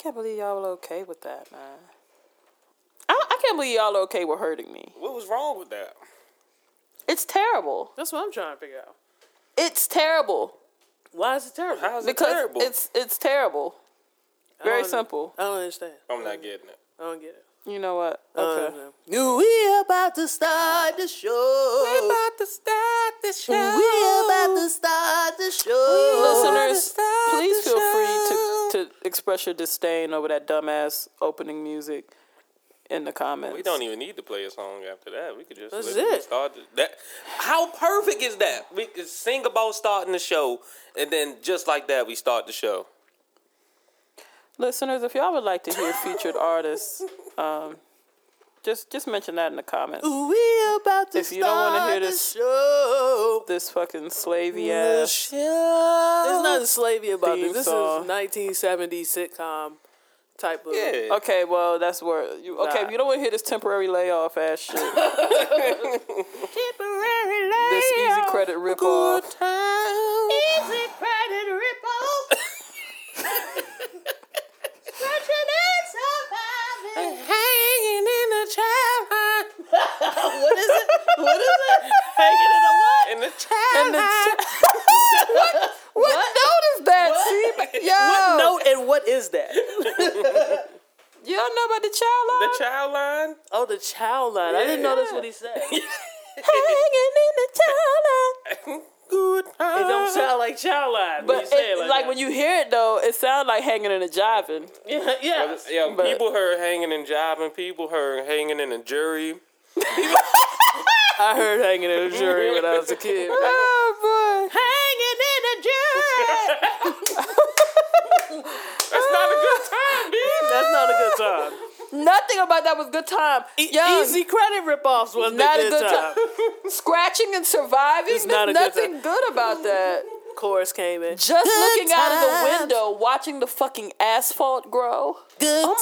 can't believe y'all were okay with that, man. I can't believe y'all are okay with hurting me. What was wrong with that? It's terrible. That's what I'm trying to figure out. It's terrible. Why is it terrible? How is it terrible? Because it's terrible. Very simple. I don't understand. I'm not getting it. I don't get it. You know what? Okay. We about to start the show. We about to start the show. Listeners, please feel free to express your disdain over that dumbass opening music in the comments. We don't even need to play a song after that. We could just start that. How perfect is that? We could sing about starting the show, and then just like that, we start the show. Listeners, if y'all would like to hear featured artists, just mention that in the comments. We about to if you don't want to hear this show, this fucking slavey ass. There's nothing slavey about this. This song. Is 1970s sitcom type of. Yeah. Okay, well that's where. If you don't want to hear this temporary layoff ass shit. Temporary layoff. This easy credit ripoff. Easy credit ripoff. Hanging in the child line. What is it? Hanging in the what? In the child line. What note is that? What? Yo. What note and what is that? You don't know about the child line? The child line? Oh, the child line. Yeah. I didn't know that's what he said. Hanging in the child line. Good. It don't sound like child line, but it, like when you hear it though, it sounds like hanging in a jiving. Yeah. But people heard hanging and jiving. People heard hanging in a jury. I heard hanging in a jury when I was a kid. Oh boy, hanging in a jury. That's not a good time, dude. That's not a good time. Nothing about that was good time. Easy credit ripoffs wasn't not a good time. Scratching and surviving, there's nothing good about that. Chorus came in. Just good looking times. Out of the window, watching the fucking asphalt grow. Good oh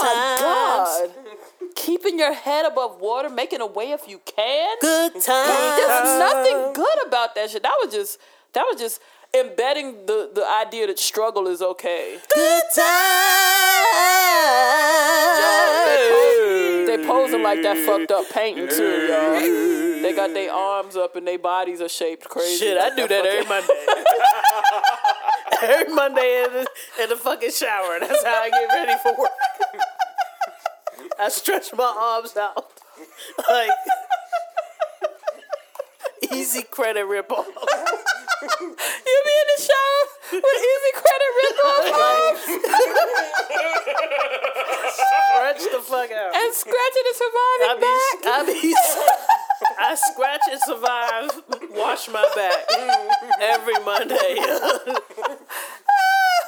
my times. God. Keeping your head above water, making a way if you can. Good times. There's nothing good about that shit. That was just embedding the idea that struggle is okay. Good time. Yo, they posing like that fucked up painting too, y'all. They got their arms up and their bodies are shaped crazy. Shit, I do that every Monday. Every Monday in the fucking shower. That's how I get ready for work. I stretch my arms out like easy credit ripoff. You be in the shower with easy credit ripoff arms. Stretch the fuck out. And scratching and surviving back. I scratch and survive, wash my back every Monday.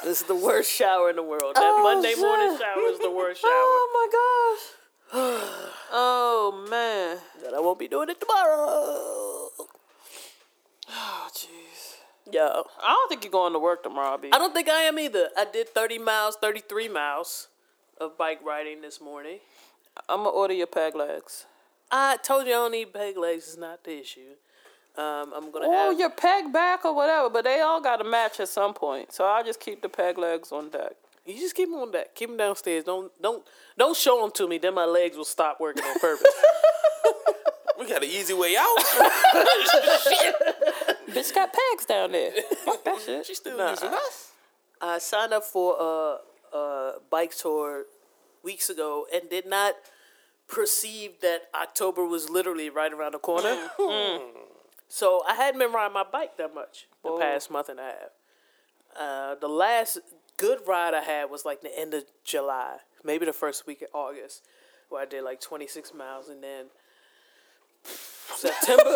This is the worst shower in the world. That Monday morning shower is the worst shower. Oh my gosh. Oh man. That I won't be doing it tomorrow. Oh, jeez. Yo. I don't think you're going to work tomorrow, B. I don't think I am either. I did 33 miles of bike riding this morning. I'm going to order your peg legs. I told you I don't need peg legs. It's not the issue. I'm going to have... Oh, your peg back or whatever, but they all got to match at some point. So I'll just keep the peg legs on deck. You just keep them on deck. Keep them downstairs. Don't show them to me. Then my legs will stop working on purpose. We got an easy way out. Shit. Bitch got pegs down there. Fuck that shit. She still using us. I signed up for a bike tour weeks ago and did not perceive that October was literally right around the corner. So I hadn't been riding my bike that much the past month and a half. The last good ride I had was like the end of July, maybe the first week of August, where I did like 26 miles and then... September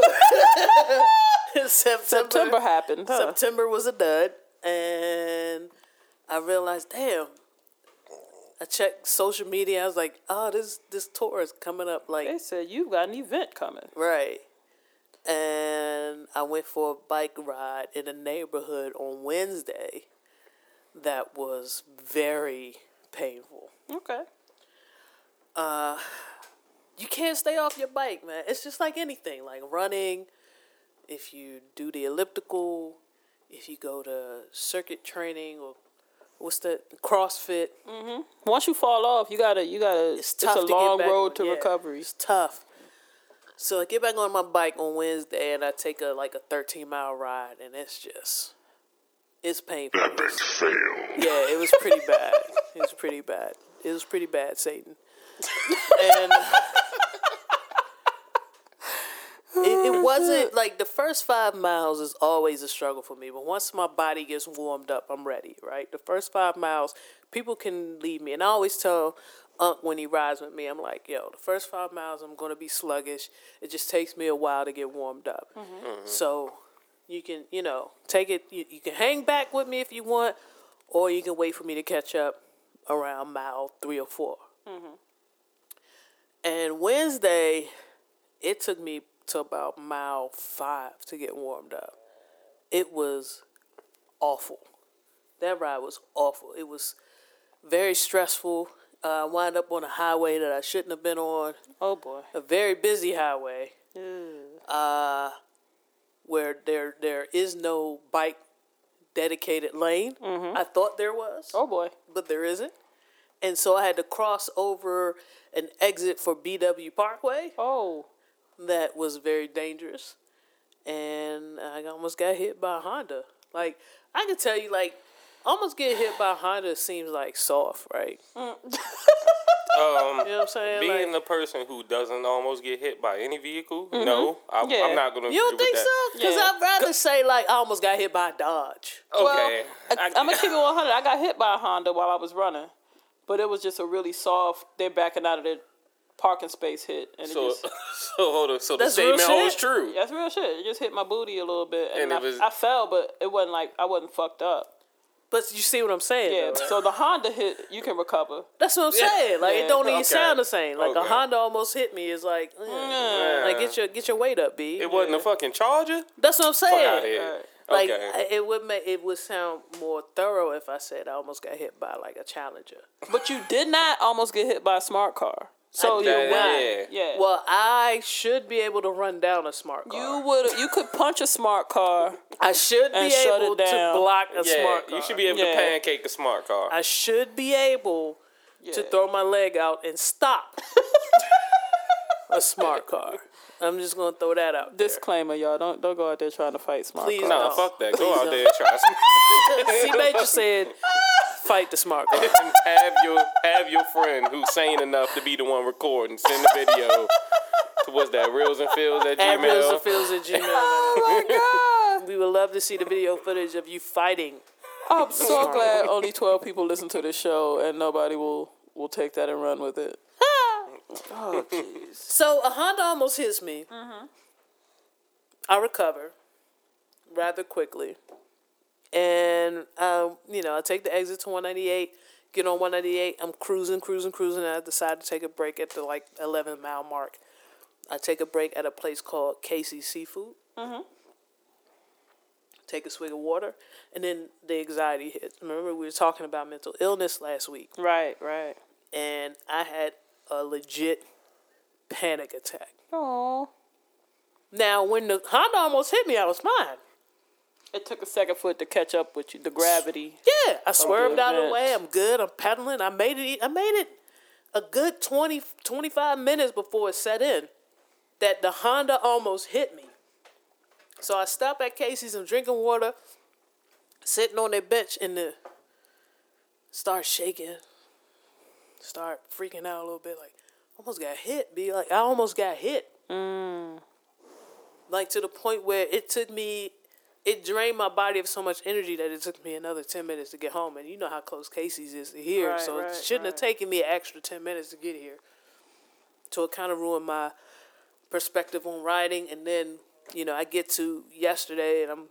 happened. Huh? September was a dud, and I realized, damn. I checked social media. I was like, oh, this tour is coming up. Like they said, you got an event coming, right? And I went for a bike ride in a neighborhood on Wednesday. That was very painful. Okay. You can't stay off your bike, man. It's just like anything, like running. If you do the elliptical, if you go to circuit training or what's the CrossFit. Mm-hmm. Once you fall off, you gotta. It's tough. It's a long road to recovery. It's tough. So I get back on my bike on Wednesday, and I take a 13-mile ride, and it's painful. Epic fail. Yeah, it was pretty bad. Satan. And it wasn't like the first 5 miles is always a struggle for me, but once my body gets warmed up, I'm ready, right? The first 5 miles, people can leave me. And I always tell Unc when he rides with me, I'm like, yo, the first 5 miles, I'm going to be sluggish. It just takes me a while to get warmed up. Mm-hmm. Mm-hmm. So you can, take it. You can hang back with me if you want, or you can wait for me to catch up around mile 3 or 4. Mm-hmm. And Wednesday, it took me to about mile 5 to get warmed up. It was awful. That ride was awful. It was very stressful. I wound up on a highway that I shouldn't have been on. Oh, boy. A very busy highway. Where there is no bike dedicated lane. Mm-hmm. I thought there was. Oh, boy. But there isn't. And so I had to cross over an exit for BW Parkway. Oh. That was very dangerous. And I almost got hit by a Honda. Like, I can tell you, almost getting hit by a Honda seems like soft, right? You know what I'm saying? Being the person who doesn't almost get hit by any vehicle, mm-hmm. No, I'm not going to. You don't think so? Because I'd rather say, I almost got hit by a Dodge. Okay. Well, I'm going to keep it 100. I got hit by a Honda while I was running. But it was just a really soft, they're backing out of their parking space hit. And hold on. So the statement holds true. That's real shit. It just hit my booty a little bit. And I fell, but it wasn't I wasn't fucked up. But you see what I'm saying? Yeah, though, right? So the Honda hit, you can recover. That's what I'm saying. It don't even sound the same. A Honda almost hit me. It's get your weight up, B. It wasn't a fucking Charger? That's what I'm saying. It would sound more thorough if I said I almost got hit by a Challenger. But you did not almost get hit by a smart car. So you're right. Yeah. Well, I should be able to run down a smart car. You could punch a smart car. I should be able to block a smart car. You should be able to pancake a smart car. I should be able to throw my leg out and stop a smart car. I'm just gonna throw that out. Disclaimer, y'all, don't go out there trying to fight smart cars. No, fuck that. Go out there and try. C. Major said, "Fight the smart car." Have your friend who's sane enough to be the one recording send the video to what's that? reelsandfields@gmail.com. reelsandfields@gmail.com. Oh my god! We would love to see the video footage of you fighting. I'm so glad only 12 people listen to this show and nobody will take that and run with it. Oh, jeez. So a Honda almost hits me. Mm-hmm. I recover rather quickly. And, I take the exit to 198, get on 198. I'm cruising. And I decide to take a break at the, 11-mile mark. I take a break at a place called Casey's Seafood. Mm-hmm. Take a swig of water. And then the anxiety hits. Remember, we were talking about mental illness last week. Right. And I had a legit panic attack. Aww. Now, when the Honda almost hit me, I was fine. It took a second for it to catch up with you, the gravity. Yeah, I swerved out of the way. I'm good. I'm pedaling. I made it a good 20, 25 minutes before it set in that the Honda almost hit me. So I stopped at Casey's. I'm drinking water, sitting on their bench, and start shaking. Start freaking out a little bit, almost got hit, B. I almost got hit. Mm. To the point where it drained my body of so much energy that it took me another 10 minutes to get home. And you know how close Casey's is to here, it shouldn't have taken me an extra 10 minutes to get here. So it kind of ruined my perspective on riding. And then, I get to yesterday, and I'm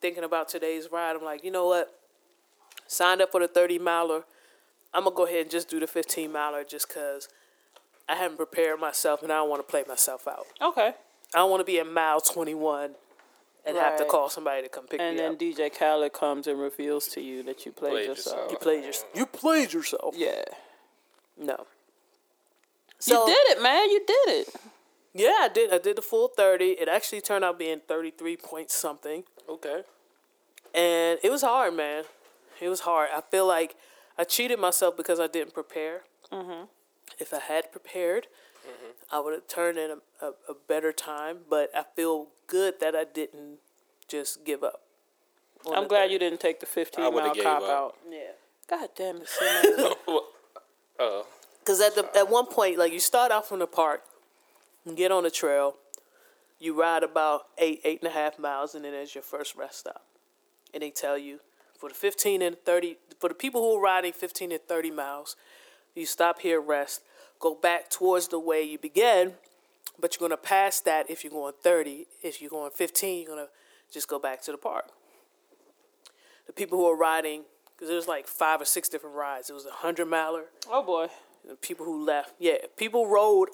thinking about today's ride. I'm like, you know what? Signed up for the 30-miler. I'm going to go ahead and just do the 15-miler just because I haven't prepared myself and I don't want to play myself out. Okay. I don't want to be at mile 21 and have to call somebody to come pick me up. And then DJ Khaled comes and reveals to you that you played yourself. You played yourself. Yeah. No. So, you did it, man. You did it. Yeah, I did. I did the full 30. It actually turned out being 33 point something. Okay. And it was hard, man. It was hard. I feel like I cheated myself because I didn't prepare. Mm-hmm. If I had prepared, mm-hmm. I would have turned in a better time. But I feel good that I didn't just give up. I'm glad you didn't take the 15-mile cop out. Yeah. God damn it, Severna. Oh. Because at one point, like, you start out from the park, and get on the trail, you ride about 8.5 miles, and then there's your first rest stop. And they tell you, for the 15 and 30, for the people who are riding 15 and 30 miles, you stop here, rest, go back towards the way you began, but you're going to pass that if you're going 30. If you're going 15, you're going to just go back to the park. The people who are riding, because there's like 5 or 6 different rides. It was a 100-miler. Oh, boy. The people who left. Yeah, people rode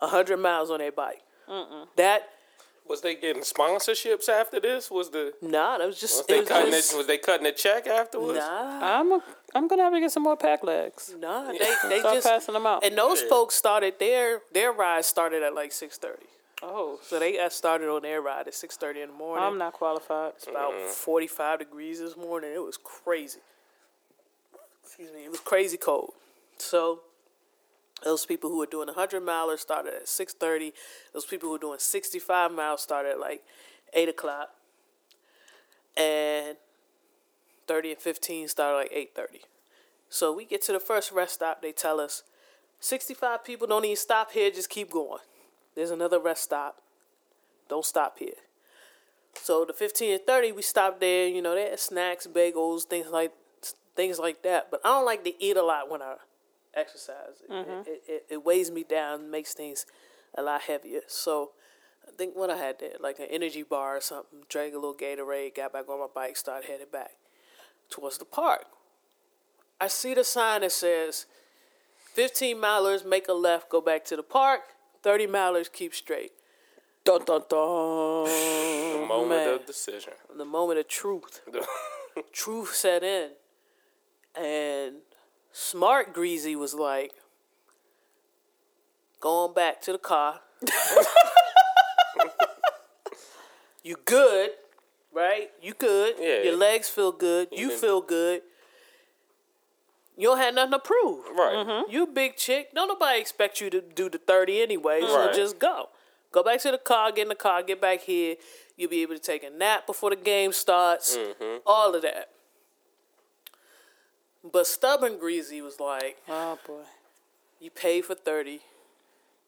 100 miles on their bike. Mm-mm. That. Was they getting sponsorships after this? Was the nah? That was just. Was they cutting a check afterwards? Nah, I'm gonna have to get some more pack legs. Nah, they start just passing them out. And those folks started their ride started at like 6:30. Oh, so they got started on their ride at 6:30 in the morning. I'm not qualified. It's about 45 degrees this morning. It was crazy. Excuse me, it was crazy cold. So. Those people who were doing 100-milers started at 6:30. Those people who were doing 65 miles started at like 8 o'clock. And 30 and 15 started like 8:30. So we get to the first rest stop. They tell us, 65 people don't even stop here. Just keep going. There's another rest stop. Don't stop here. So the 15 and 30, we stopped there. You know, they had snacks, bagels, things like that. But I don't like to eat a lot when I exercise. Mm-hmm. It weighs me down, makes things a lot heavier. So I think what I had there, like an energy bar or something, drank a little Gatorade, got back on my bike, started headed back towards the park. I see the sign that says 15-milers, make a left, go back to the park. 30-milers, keep straight. Dun, dun, dun. The moment of decision. The moment of truth. Truth set in. And Smart Greasy was like, going back to the car. You good, right? You good. Yeah, your legs feel good. You feel good. You don't have nothing to prove. Right. Mm-hmm. You a big chick. Don't nobody expect you to do the 30 anyway, so just go. Go back to the car, get in the car, get back here. You'll be able to take a nap before the game starts. Mm-hmm. All of that. But Stubborn Greasy was like, oh, boy. You pay for 30,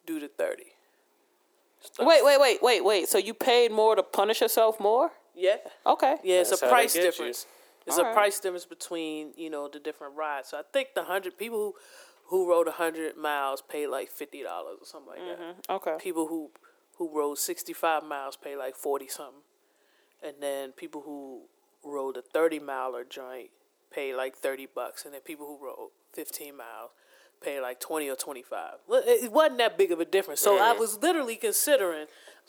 do the 30. Stop. Wait. So you paid more to punish yourself more? Yeah. Okay. Yeah, it's a price difference. It's a price difference between, you know, the different rides. So I think the 100 people who rode 100 miles paid like $50 or something like that. Okay. People who rode 65 miles paid like 40 something. And then people who rode a 30-miler joint pay like $30, and then people who rode 15 miles pay like 20 or 25. It wasn't that big of a difference. So I was literally considering,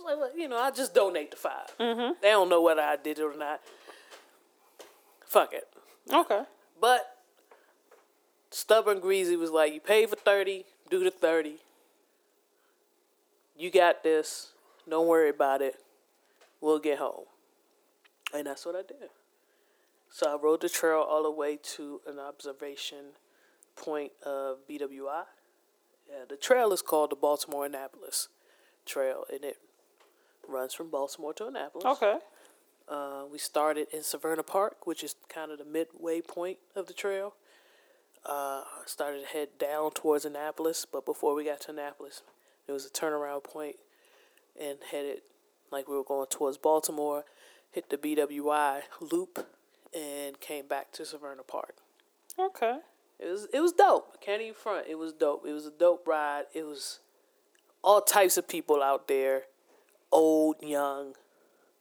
I was like, you know, I just donate the 5. Mm-hmm. They don't know whether I did it or not. Fuck it. Okay. But Stubborn Greasy was like, you pay for 30, do the 30. You got this. Don't worry about it. We'll get home. And that's what I did. So I rode the trail all the way to an observation point of BWI. Yeah, the trail is called the Baltimore-Annapolis Trail, and it runs from Baltimore to Annapolis. Okay. We started in Severna Park, which is kind of the midway point of the trail. Started to head down towards Annapolis, but before we got to Annapolis, there was a turnaround point and headed like we were going towards Baltimore, hit the BWI loop, and came back to Severna Park. Okay. It was dope. I can't even front. It was dope. It was a dope ride. It was all types of people out there. Old, young,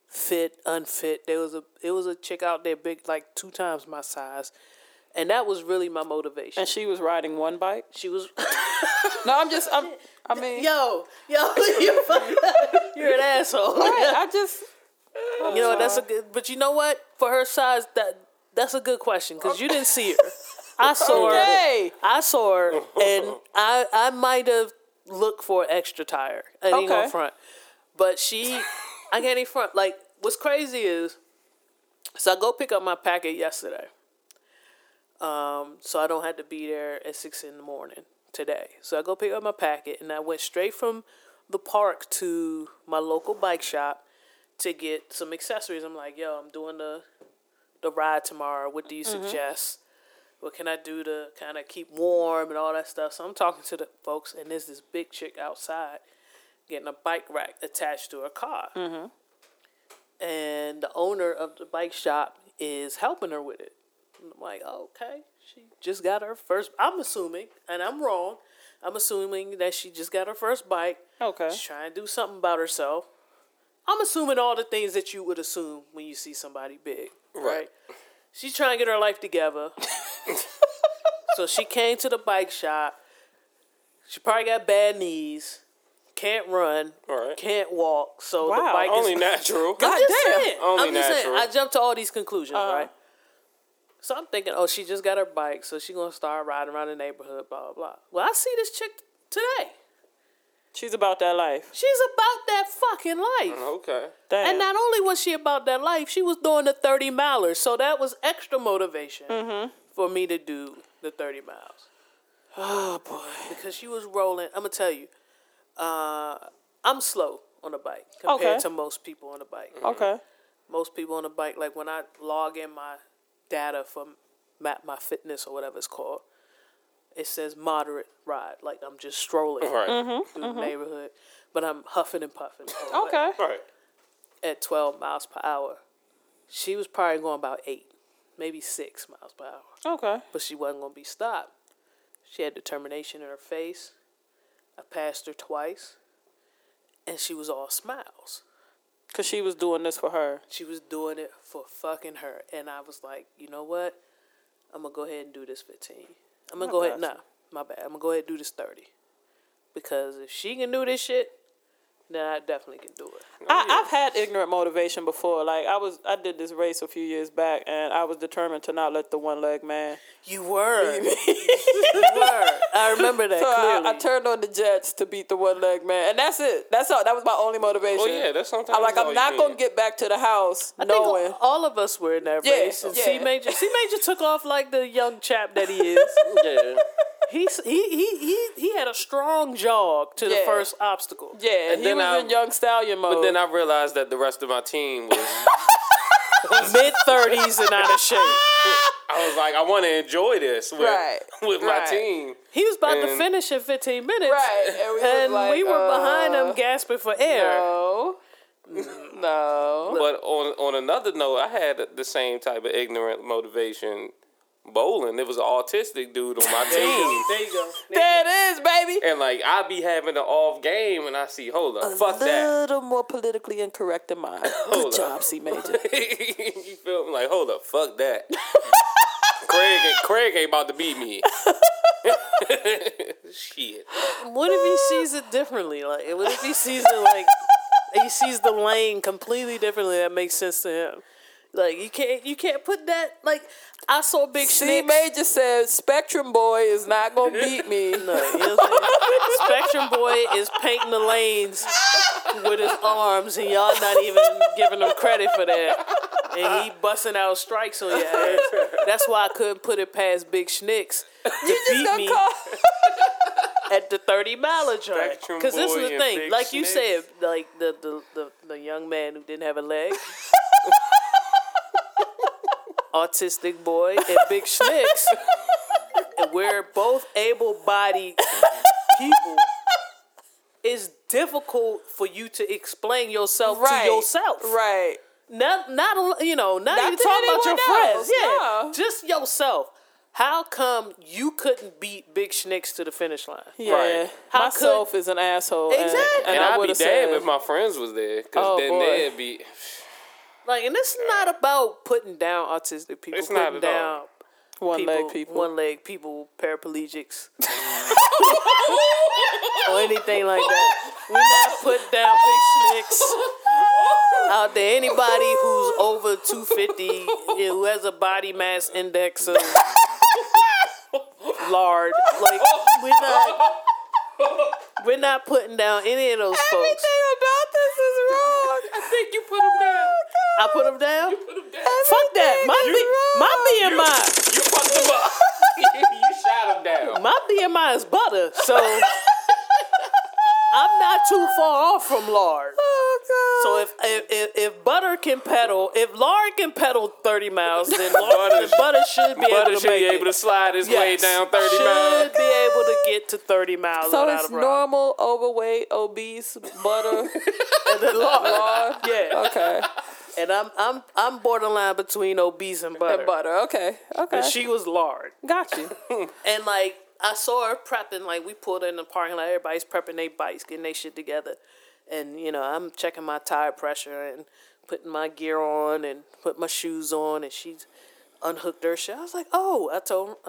fit, unfit. It was a chick out there big, like 2 times my size. And that was really my motivation. And she was riding one bike? She was. No, I mean. Yo, you're an asshole. Right, you know, that's a good, but you know what? For her size, that's a good question because you didn't see her. I saw her, and I might have looked for an extra tire. I ain't gonna front, but I can't even front. Like, what's crazy is, so I go pick up my packet yesterday, So I don't have to be there at 6 a.m. today. So I go pick up my packet, and I went straight from the park to my local bike shop to get some accessories. I'm like, yo, I'm doing the ride tomorrow. What do you suggest? What can I do to kind of keep warm and all that stuff? So I'm talking to the folks, and there's this big chick outside getting a bike rack attached to her car. Mm-hmm. And the owner of the bike shop is helping her with it. And I'm like, oh, okay, she just got her first. I'm assuming, and I'm wrong, I'm assuming that she just got her first bike. Okay. She's trying to do something about herself. I'm assuming all the things that you would assume when you see somebody big, right? She's trying to get her life together. So she came to the bike shop. She probably got bad knees. Can't run. Right. Can't walk. So the bike only is... natural. God damn. I'm just saying, I jumped to all these conclusions, right? So I'm thinking, oh, she just got her bike, so she's going to start riding around the neighborhood, blah, blah, blah. Well, I see this chick today. She's about that life. She's about that fucking life. Okay. Damn. And not only was she about that life, she was doing the 30-miler. So that was extra motivation for me to do the 30 miles. Oh, boy. Because she was rolling. I'm going to tell you, I'm slow on a bike compared to most people on a bike. Okay. Most people on a bike, like when I log in my data for my fitness or whatever it's called, it says moderate ride. Like, I'm just strolling through the neighborhood. But I'm huffing and puffing. Okay. Right. At 12 miles per hour. She was probably going about 8, maybe 6 miles per hour. Okay. But she wasn't going to be stopped. She had determination in her face. I passed her twice. And she was all smiles. Because she was doing this for her. She was doing it for fucking her. And I was like, you know what? I'm going to go ahead and do this 15. I'm going to go ahead. Nah, my bad. I'm going to go ahead and do this 30. Because if she can do this shit, then I definitely can do it. I've had ignorant motivation before. Like, I did this race a few years back, and I was determined to not let the one-leg man. You were. You were. I remember that, so clearly. I turned on the jets to beat the one-leg man, and that's it. That's all. That was my only motivation. Oh, yeah, that's something. I'm not going to get back to the house knowing. Think all of us were in that race. Yeah. C-Major took off like the young chap that he is. Yeah. He had a strong jog to the first obstacle. Yeah, and he was in young stallion mode. But then I realized that the rest of my team was mid-30s and out of shape. I was like, I want to enjoy this with my team. He was about to finish in 15 minutes. Right. And we were behind him gasping for air. No. But on another note, I had the same type of ignorant motivation bowling. It was an autistic dude on my team. There you go. There it is, baby. And like, I be having an off game, and I see, hold up, fuck that. A little more politically incorrect than mine. Good job, C Major. You feel me? Like, hold up, fuck that. Craig ain't about to beat me. Shit. What if he sees it differently? Like, what if he sees it like he sees the lane completely differently? That makes sense to him. Like, you can't put that, like, I saw Big Schnick. C-Major said, Spectrum Boy is not going to beat me. No, Spectrum Boy is painting the lanes with his arms, and y'all not even giving him credit for that. And he busting out strikes on your ass. That's why I couldn't put it past Big Schnick's to beat me at the 30-miler track. Because this is the thing. Like you said, like, the young man who didn't have a leg. Autistic boy and Big Schnicks, and we're both able-bodied people. It's difficult for you to explain yourself to yourself, right? Not even talking about your friends, just yourself. How come you couldn't beat Big Schnicks to the finish line? Yeah, right. Myself is an asshole. Exactly, and I'd be damned if my friends was there, because they'd be. Like, and it's not about putting down autistic people. It's not down one-leg people, paraplegics, or anything like that. We're not putting down Big Schnicks out there. Anybody who's over 250, who has a body mass index of lard, like, we're not putting down any of those folks. Everything about this is wrong. I think you put them down. I put him down? You put him down. Fuck that. My BMI. You shot him down. My BMI is butter, so I'm not too far off from Lard. Oh, God. So if butter can pedal, if Lard can pedal 30 miles, then butter should be able to slide his way down 30 miles. Should be able to get to 30 miles. So it's normal, overweight, obese, butter, and then Lard. Yeah. Okay. And I'm borderline between obese and butter. And butter, okay. And she was Lard. Got you. And like I saw her prepping, like we pulled in the parking lot, everybody's prepping their bikes, getting their shit together. And, you know, I'm checking my tire pressure and putting my gear on and put my shoes on, and she's unhooked her shit. I was like, oh, I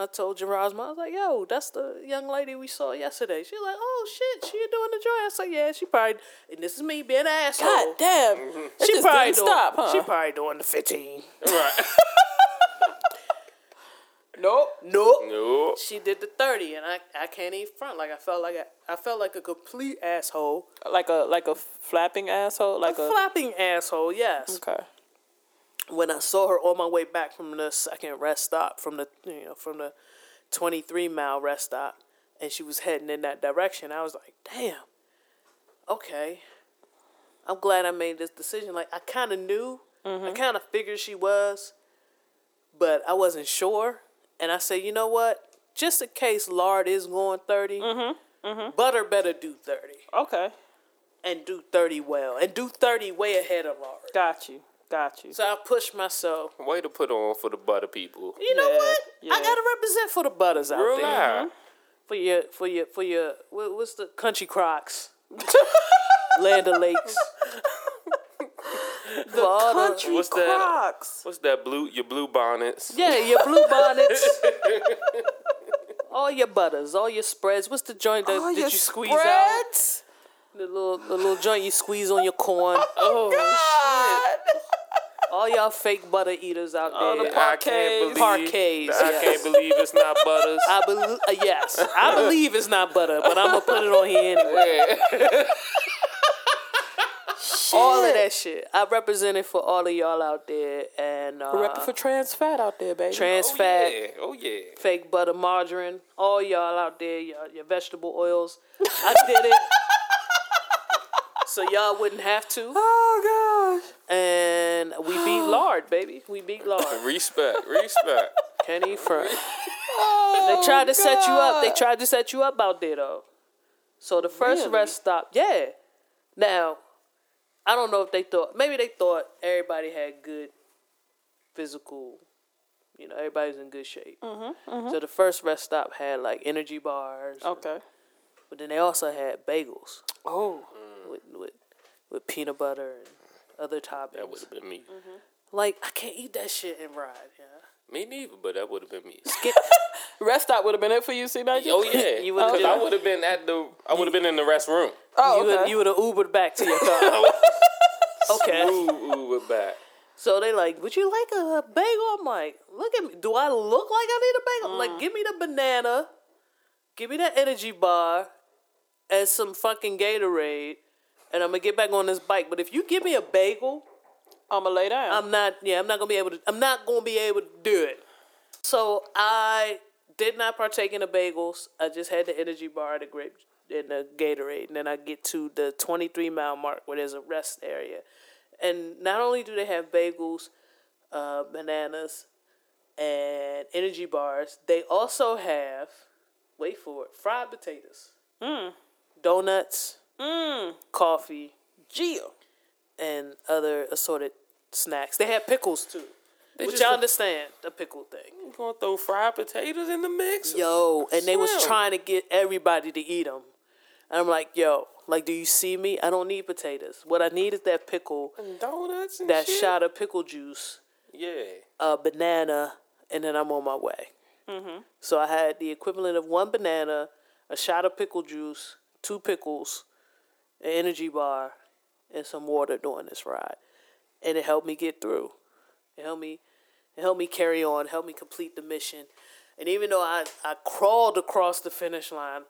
told Gerard's mom, I was like, yo, that's the young lady we saw yesterday. She was like, oh shit, she doing the joint. I was like, yeah, she probably, and this is me being an asshole. God damn. Mm-hmm. She probably doing the 15. Right. Nope. She did the 30, and I can't even front. Like I felt like a complete asshole. Like a flapping asshole? Like a flapping asshole, yes. Okay. When I saw her on my way back from the second rest stop, from the 23-mile rest stop, and she was heading in that direction, I was like, damn, okay. I'm glad I made this decision. Like, I kind of knew. Mm-hmm. I kind of figured she was, but I wasn't sure. And I said, you know what? Just in case Lard is going 30, mm-hmm. Mm-hmm. Butter better do 30. Okay. And do 30 well. And do 30 way ahead of Lard. Got you. So I pushed myself. Way to put on for the butter people. You know what? Yeah. I gotta represent for the butters out there. Mm-hmm. For your what's the country crocs? Land of Lakes. The country crocs. What's that blue? Your blue bonnets. Yeah, your blue bonnets. All your butters, all your spreads. What's the joint that you squeeze spreads? Out? The little joint you squeeze on your corn. Oh shit. All y'all fake butter eaters out there. Oh, the parquets. I can't believe it's not butters. I believe it's not butter, but I'm going to put it on here anyway. All of that shit. I represented for all of y'all out there. And repping for trans fat out there, baby. Trans fat. Yeah. Oh, yeah. Fake butter, margarine. All y'all out there, your vegetable oils. I did it. So y'all wouldn't have to. Oh, gosh. And we beat Lard, baby. We beat Lard. Respect. Kenny Front. Oh, they tried to set you up. They tried to set you up out there, though. So the first rest stop, yeah. Now, I don't know if they thought, maybe they thought everybody had good physical, everybody's in good shape. Mm-hmm, mm-hmm. So the first rest stop had, like, energy bars. Okay. But then they also had bagels. Oh, with peanut butter and other toppings. That would have been me. Mm-hmm. Like, I can't eat that shit and ride. Yeah. Me neither, but that would have been me. Rest stop would have been it for you, see, Nigel? Oh, yeah. I would have been in the rest room. Oh, okay. You would have Ubered back to your car. Okay. Ubered back. So they like, would you like a bagel? I'm like, look at me. Do I look like I need a bagel? Like, give me the banana. Give me that energy bar. And some fucking Gatorade. And I'm going to get back on this bike. But if you give me a bagel, I'm going to lay down. I'm not going to be able to do it. So I did not partake in the bagels. I just had the energy bar, the grape, and the Gatorade. And then I get to the 23-mile mark where there's a rest area. And not only do they have bagels, bananas, and energy bars, they also have, wait for it, fried potatoes. Mm. Donuts. Mm. Coffee, Jill, and other assorted snacks. They had pickles too, which I understand the pickle thing. You gonna throw fried potatoes in the mix? Yo, and they was trying to get everybody to eat them, and I'm like, yo, like, do you see me? I don't need potatoes. What I need is that pickle and donuts, and that shot of pickle juice. Yeah, a banana, and then I'm on my way. Mm-hmm. So I had the equivalent of one banana, a shot of pickle juice, two pickles, an energy bar, and some water during this ride. And it helped me get through. It helped me carry on, helped me complete the mission. And even though I crawled across the finish line,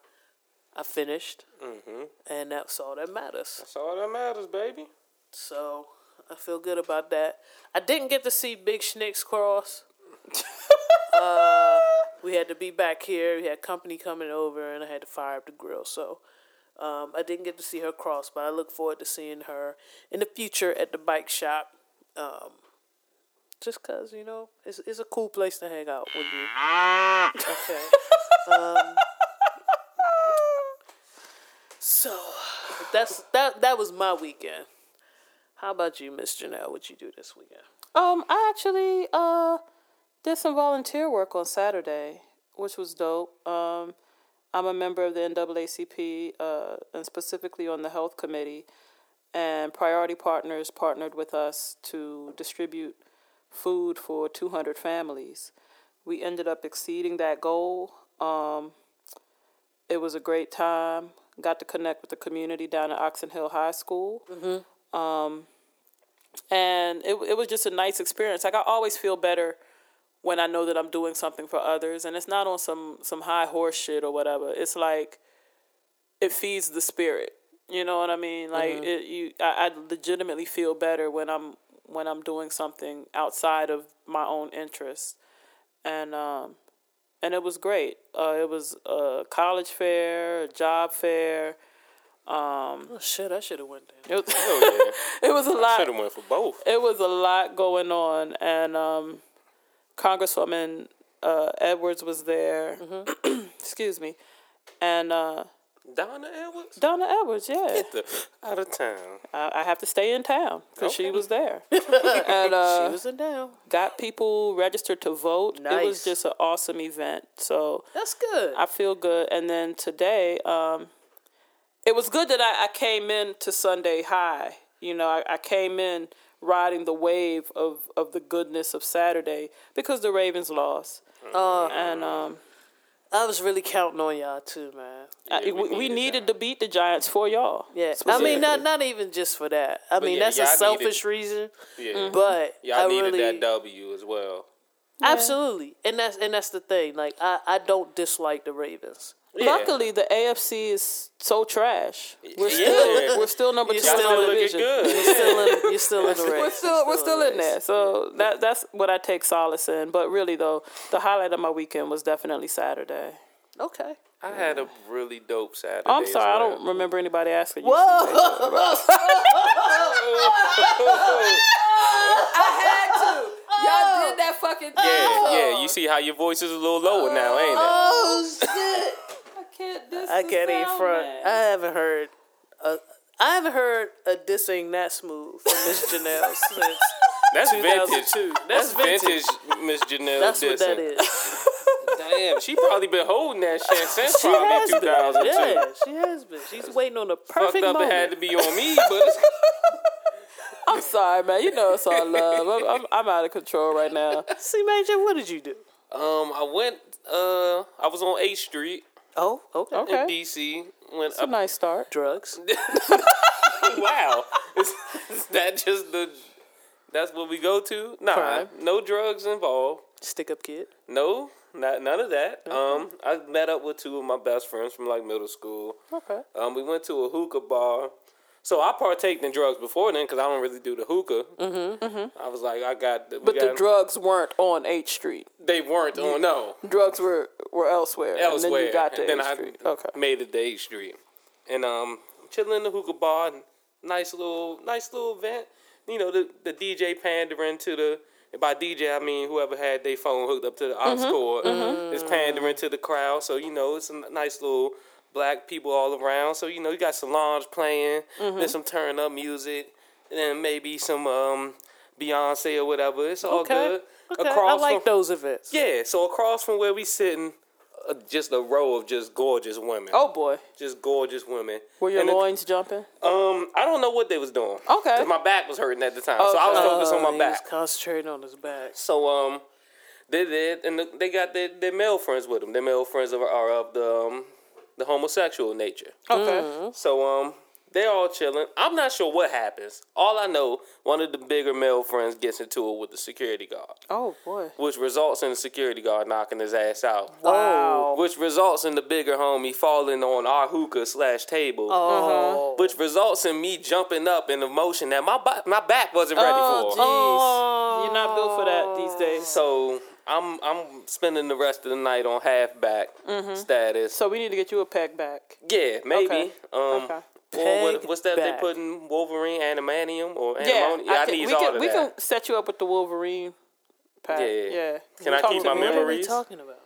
I finished. Mm-hmm. And that's all that matters. That's all that matters, baby. So I feel good about that. I didn't get to see Big Schnick's cross. We had to be back here. We had company coming over, and I had to fire up the grill. So I didn't get to see her cross, but I look forward to seeing her in the future at the bike shop. Just because, you know, it's a cool place to hang out with you. Okay. So that was my weekend. How about you, Miss Janelle? What you do this weekend? I actually did some volunteer work on Saturday, which was dope. I'm a member of the NAACP, and specifically on the health committee. And Priority Partners partnered with us to distribute food for 200 families. We ended up exceeding that goal. It was a great time. Got to connect with the community down at Oxen Hill High School. Mm-hmm. And it was just a nice experience. Like, I always feel better when I know that I'm doing something for others, and it's not on some high horse shit or whatever. It's like, it feeds the spirit. You know what I mean? Like, mm-hmm. I legitimately feel better when I'm doing something outside of my own interests. And it was great. It was a college fair, a job fair. Oh shit! I should have went there. It was a lot. I should have went for both. It was a lot going on, and Congresswoman Edwards was there. Mm-hmm. Excuse me, and Donna Edwards. Donna Edwards, yeah. Get the out of town. I have to stay in town because she was there, and she was in town. Got people registered to vote. Nice. It was just an awesome event. So that's good. I feel good, and then today. It was good that I came in to Sunday high. You know, I came in riding the wave of the goodness of Saturday because the Ravens lost. And I was really counting on y'all too, man. We needed to beat the Giants for y'all. Yeah, I mean, not even just for that. I mean, that's a selfish reason. Yeah, but y'all needed that W as well. Yeah. Absolutely, and that's the thing. Like, I don't dislike the Ravens. Yeah. Luckily, the AFC is so trash. We're still number two in the division. You're still in the race. We're still in there. So that's what I take solace in. But really, though, the highlight of my weekend was definitely Saturday. Okay. I had a really dope Saturday. I'm sorry, I don't remember anybody asking you. Whoa! I had to. Y'all did that fucking thing. Yeah. You see how your voice is a little lower now, ain't it? Oh shit. I can't even front. Man. I haven't heard a dissing that smooth from Miss Janelle since that's 2002. Vintage. That's vintage Miss Janelle. That's dissing. What that is. Damn, she probably been holding that shit since probably 2002. Yeah, she has been. She's waiting on the perfect moment. Fucked up it had to be on me, but I'm sorry, man. You know it's all love. I'm out of control right now. See, Major, what did you do? I went. I was on 8th Street. Oh, okay. In DC, it's a nice start. Drugs. Wow, is that just that's what we go to? Nah, crime. No drugs involved. Stick up kid. No, none of that. Okay. I met up with two of my best friends from like middle school. Okay. We went to a hookah bar. So I partaked in drugs before then because I don't really do the hookah. Mm-hmm, mm-hmm. I was like, the drugs weren't on 8th Street. They weren't on, no. Drugs were elsewhere. And then you got to 8th Street. I made it to 8th Street. And chilling in the hookah bar, nice little event. You know, the DJ pandering to the, and by DJ I mean whoever had their phone hooked up to the aux cord, mm-hmm. is pandering to the crowd. So, you know, it's a nice little black people all around, so you know you got some lounge playing, mm-hmm. then some turn up music, and then maybe some Beyonce or whatever. It's all good. Okay. Across I like those events. Yeah, so across from where we sitting, just a row of just gorgeous women. Oh boy, just gorgeous women. Were your loins jumping? I don't know what they was doing. Okay, 'cause my back was hurting at the time, so I was focused on my back. He was concentrating on his back. So they did, and they got their male friends with them. Their male friends are of the homosexual nature. Okay. Mm-hmm. So, they're all chilling. I'm not sure what happens. All I know, one of the bigger male friends gets into it with the security guard. Oh, boy. Which results in the security guard knocking his ass out. Wow. Which results in the bigger homie falling on our hookah/table. Oh. Uh-huh. Which results in me jumping up in a motion that my back wasn't ready for. Oh, geez. You're not built for that these days. So I'm spending the rest of the night on halfback status. So we need to get you a peg back. Yeah, maybe. Okay. Or what's that back. They put in Wolverine? Animanium or Animonium? Yeah, I need all of that. We can set you up with the Wolverine pack. Yeah. Can I keep my memories? What are we talking about?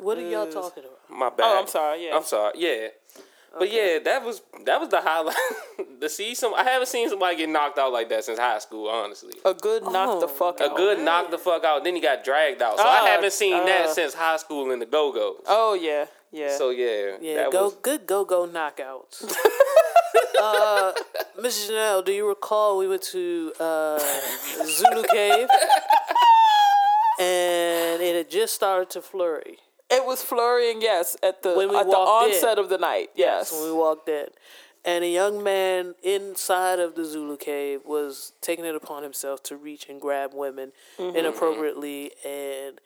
What are y'all talking about? My bad. Oh, I'm sorry. Yeah. But okay. that was the highlight. I haven't seen somebody get knocked out like that since high school, honestly. A good knock the fuck out. A good knock the fuck out. Then he got dragged out. So I haven't seen that since high school in the go-go's. Oh, yeah. Yeah. So, yeah. Good go-go knockouts. Mrs. Janelle, do you recall we went to Zulu Cave? And it had just started to flurry. It was flurrying, yes, at the onset of the night, yes. When we walked in. And a young man inside of the Zulu Cave was taking it upon himself to reach and grab women inappropriately, and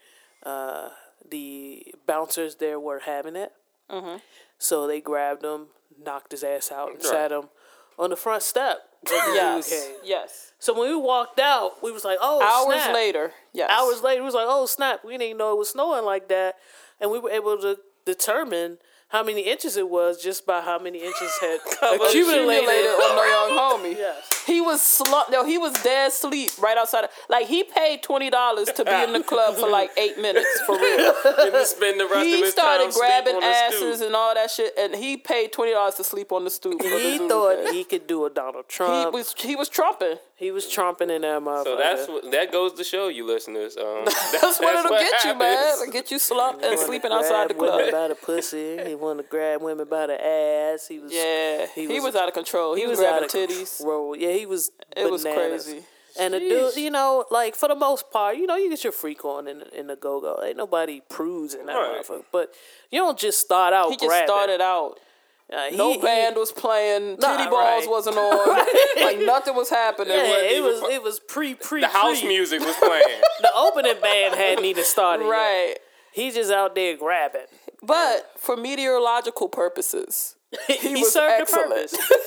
the bouncers there were having it. Mm-hmm. So they grabbed him, knocked his ass out, and sat him on the front step. Yes. So when we walked out, we was like, oh, snap. Hours later, we was like, oh, snap. We didn't even know it was snowing like that. And we were able to determine how many inches it was just by how many inches had accumulated on the young homie. Yes. He was dead asleep right outside. Like, he paid $20 to be in the club for like 8 minutes, for real. He started grabbing asses and all that shit, and he paid $20 to sleep on the stoop. He thought he could do a Donald Trump. He was trumping. He was tromping in that motherfucker. So that goes to show you, listeners. That's what it'll get you, man. It'll get you slumped and sleeping outside the club. He wanted to grab women by the pussy. He wanted to grab women by the ass. He was out of control. He was grabbing titties. Yeah, he was bananas. It was crazy. And the dude, like, for the most part, you get your freak on in the go-go. Ain't nobody prudes in that motherfucker. But you don't just start out grabbing. He just started out. No band was playing. Titty balls wasn't on. Like, nothing was happening. Yeah, it was pre. The house music was playing. The opening band hadn't even started. Right. Yet. He's just out there grabbing. But for meteorological purposes, he served excellent. The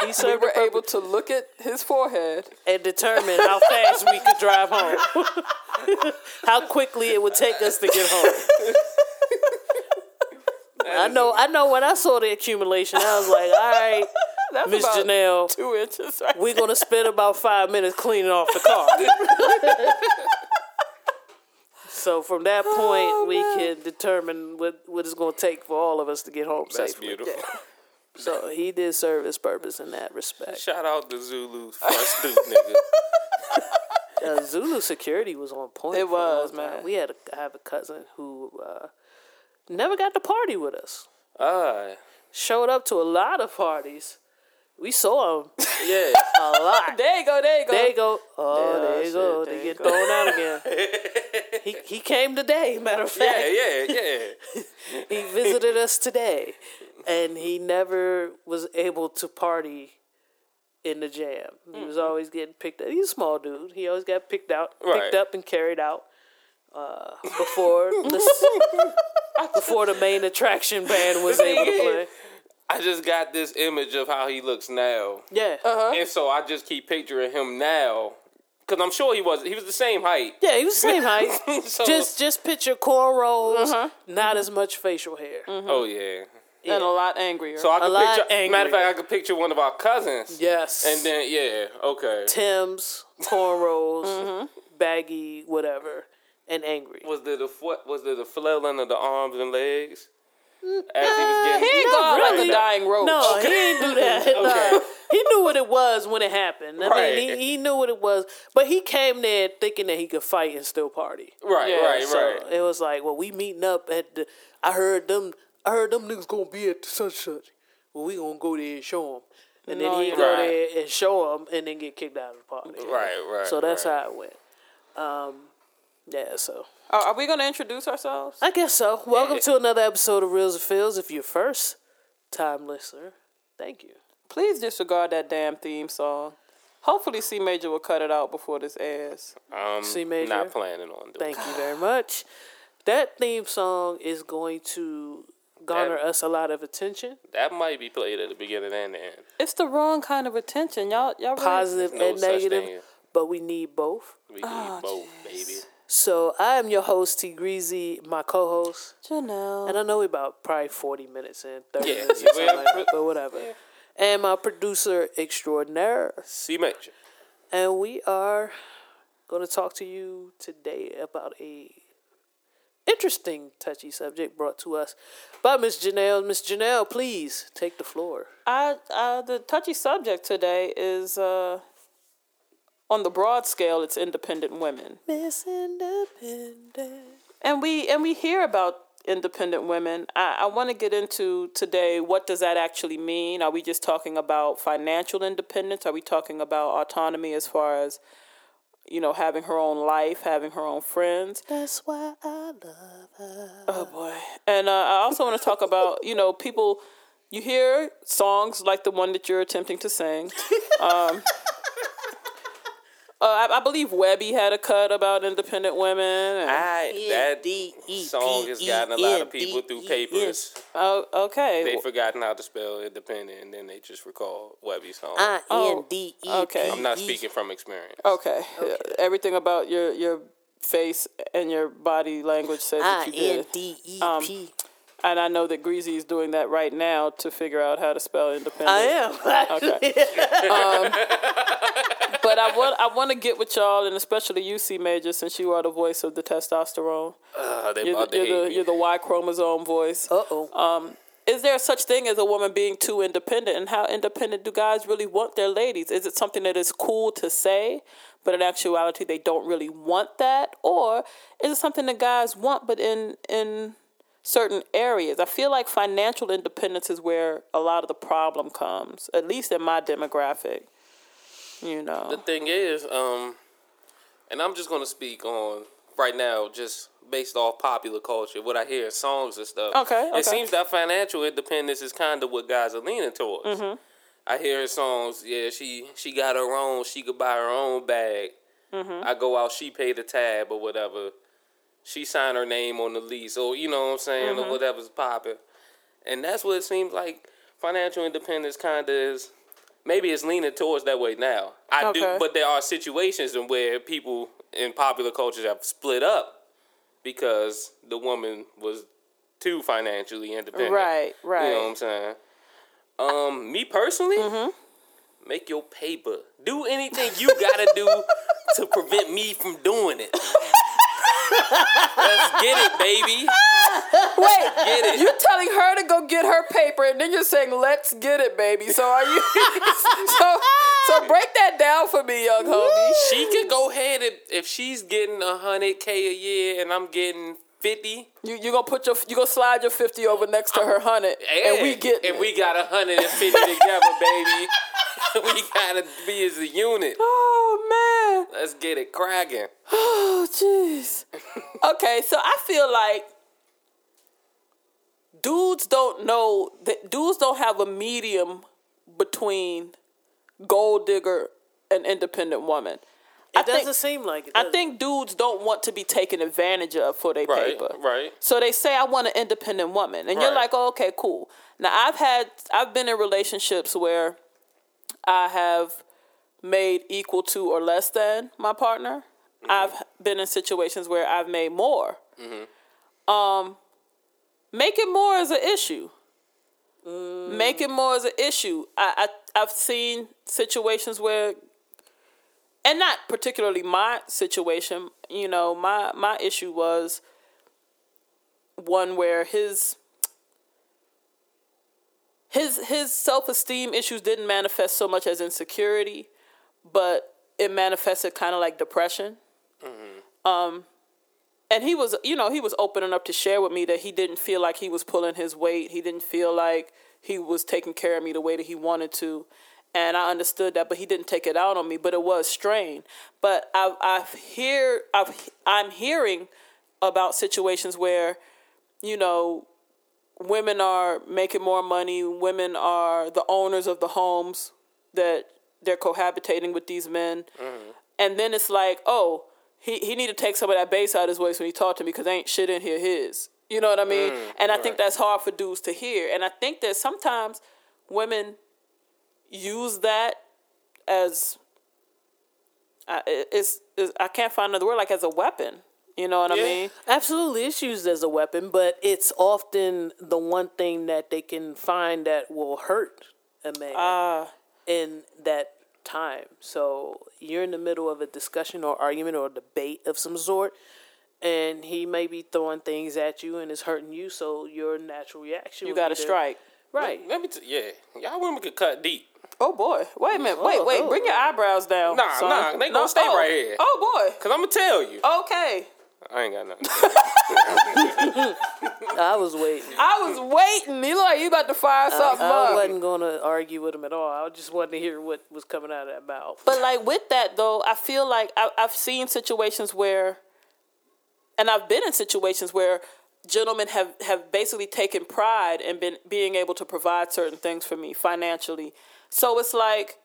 purpose. We were able to look at his forehead and determine how fast we could drive home. How quickly it would take us to get home. I know. When I saw the accumulation, I was like, all right, Miss Janelle, 2 inches. Right, we're going to spend about 5 minutes cleaning off the car. So from that point, we can determine what it's going to take for all of us to get home safely. That's beautiful. Yeah. So he did serve his purpose in that respect. Shout out to Zulu first dude, nigga. Zulu security was on point. It was, man. We had I have a cousin who... never got to party with us. Showed up to a lot of parties. We saw him. Yeah. A lot. There you go. Oh, yeah, there you go. They get thrown out again. He came today, matter of fact. Yeah. He visited us today. And he never was able to party in the jam. He was always getting picked up. He's a small dude. He always got picked up and carried out. Before the main attraction band was able to play. I just got this image of how he looks now. Yeah. And so I just keep picturing him now. Because I'm sure he was the same height. Yeah, he was the same height. So, just picture cornrows, not as much facial hair. Mm-hmm. Oh, yeah. Yeah. And a lot angrier. So I could picture. Matter of fact, I could picture one of our cousins. Yes. And then, Tim's, cornrows, baggy, whatever. And angry. Was there the flailing of the arms and legs? As he was getting, he ain't gone really like a dying roach. No, he ain't do that. No. He knew what it was when it happened. I mean, he knew what it was, but he came there thinking that he could fight and still party. Right. It was like, well, we meeting up at the. I heard them niggas gonna be at the such. Well, we gonna go there and show them. And then he'd go there and show them, and then get kicked out of the party. Right. So that's how it went. Yeah, so... Are we going to introduce ourselves? I guess so. Welcome to another episode of Reels and Feels. If you're first-time listener, thank you. Please disregard that damn theme song. Hopefully C Major will cut it out before this airs. C Major, not planning on doing it. Thank you very much. That theme song is going to garner us a lot of attention. That might be played at the beginning and the end. It's the wrong kind of attention. Y'all really... Positive and negative, but we need both. We need both, baby. So I am your host, T Greasy, my co-host, Janelle. And I know we're about probably 40 minutes in, 30 minutes, or something like that, but whatever. Yeah. And my producer extraordinaire, C-Match. And we are going to talk to you today about a interesting, touchy subject brought to us by Miss Janelle. Miss Janelle, please take the floor. The touchy subject today is... on the broad scale, it's independent women. Miss Independent. And we hear about independent women. I want to get into today, what does that actually mean? Are we just talking about financial independence? Are we talking about autonomy as far as, you know, having her own life, having her own friends? That's why I love her. Oh, boy. And I also want to talk about, you know, people, you hear songs like the one that you're attempting to sing. I believe Webby had a cut about independent women. That song has gotten a lot of people through papers. Oh, okay. They've forgotten how to spell independent, and then they just recall Webby's song. INDEP. Okay. I'm not speaking from experience. Okay. Everything about your face and your body language says that you did. INDEP. And I know that Greasy is doing that right now to figure out how to spell independent. I am. Okay. But I want to get with y'all, and especially you, C Major, since you are the voice of the testosterone. You're the Y chromosome voice. Uh-oh. Is there such thing as a woman being too independent? And how independent do guys really want their ladies? Is it something that is cool to say, but in actuality they don't really want that? Or is it something that guys want, but in certain areas? I feel like financial independence is where a lot of the problem comes, at least in my demographic. You know, the thing is, and I'm just going to speak on right now, just based off popular culture, what I hear in songs and stuff. Okay. It seems that financial independence is kind of what guys are leaning towards. Mm-hmm. I hear in songs, she got her own, she could buy her own bag. Mm-hmm. I go out, she pay the tab or whatever. She signed her name on the lease, or you know what I'm saying, mm-hmm. or whatever's popping. And that's what it seems like financial independence kind of is. Maybe it's leaning towards that way now. I do, but there are situations in where people in popular cultures have split up because the woman was too financially independent. Right. You know what I'm saying? Me personally, mm-hmm. make your paper. Do anything you gotta do to prevent me from doing it. Let's get it, baby. Wait, get it. You're telling her to go get her paper, and then you're saying, "Let's get it, baby." So are you? so break that down for me, young homie. She could go ahead if she's getting $100K a year, and I'm getting 50. You gonna slide your 50 over next to her 100, and we get. And we got 150 together, baby. We gotta be as a unit. Oh man, let's get it cracking. Oh jeez. Okay, so I feel like dudes don't have a medium between gold digger and independent woman. It doesn't seem like it. I think dudes don't want to be taken advantage of for their paper. Right. So they say, I want an independent woman. And you're like, oh, okay, cool. Now, I've been in relationships where I have made equal to or less than my partner. Mm-hmm. I've been in situations where I've made more. Mm-hmm. Making more is an issue. Mm. Making more is an issue. I've seen situations where, and not particularly my situation, you know, my issue was one where his self-esteem issues didn't manifest so much as insecurity, but it manifested kind of like depression. Mm-hmm. And he was, you know, opening up to share with me that he didn't feel like he was pulling his weight. He didn't feel like he was taking care of me the way that he wanted to. And I understood that, but he didn't take it out on me. But it was strain. But I'm hearing about situations where, you know, women are making more money. Women are the owners of the homes that they're cohabitating with these men. Mm-hmm. And then it's like, oh, he need to take some of that bass out of his waist when he talked to me because ain't shit in here his. You know what I mean? And I think that's hard for dudes to hear. And I think that sometimes women use that as I can't find another word, like as a weapon. You know what I mean? Absolutely. It's used as a weapon, but it's often the one thing that they can find that will hurt a man in that time. So you're in the middle of a discussion or argument or debate of some sort, and he may be throwing things at you and it's hurting you, so your natural reaction you got to strike. Right. Let me y'all women could cut deep. Oh, boy. Wait a minute. Wait. Bring your eyebrows down. Nah. They gonna stay right here. Oh, boy. Because I'm going to tell you. Okay. I ain't got nothing. I was waiting. You look like you about to fire something up. I wasn't going to argue with him at all. I just wanted to hear what was coming out of that mouth. But, like, with that, though, I feel like I've seen situations where, and I've been in situations where gentlemen have basically taken pride in being able to provide certain things for me financially. So it's like,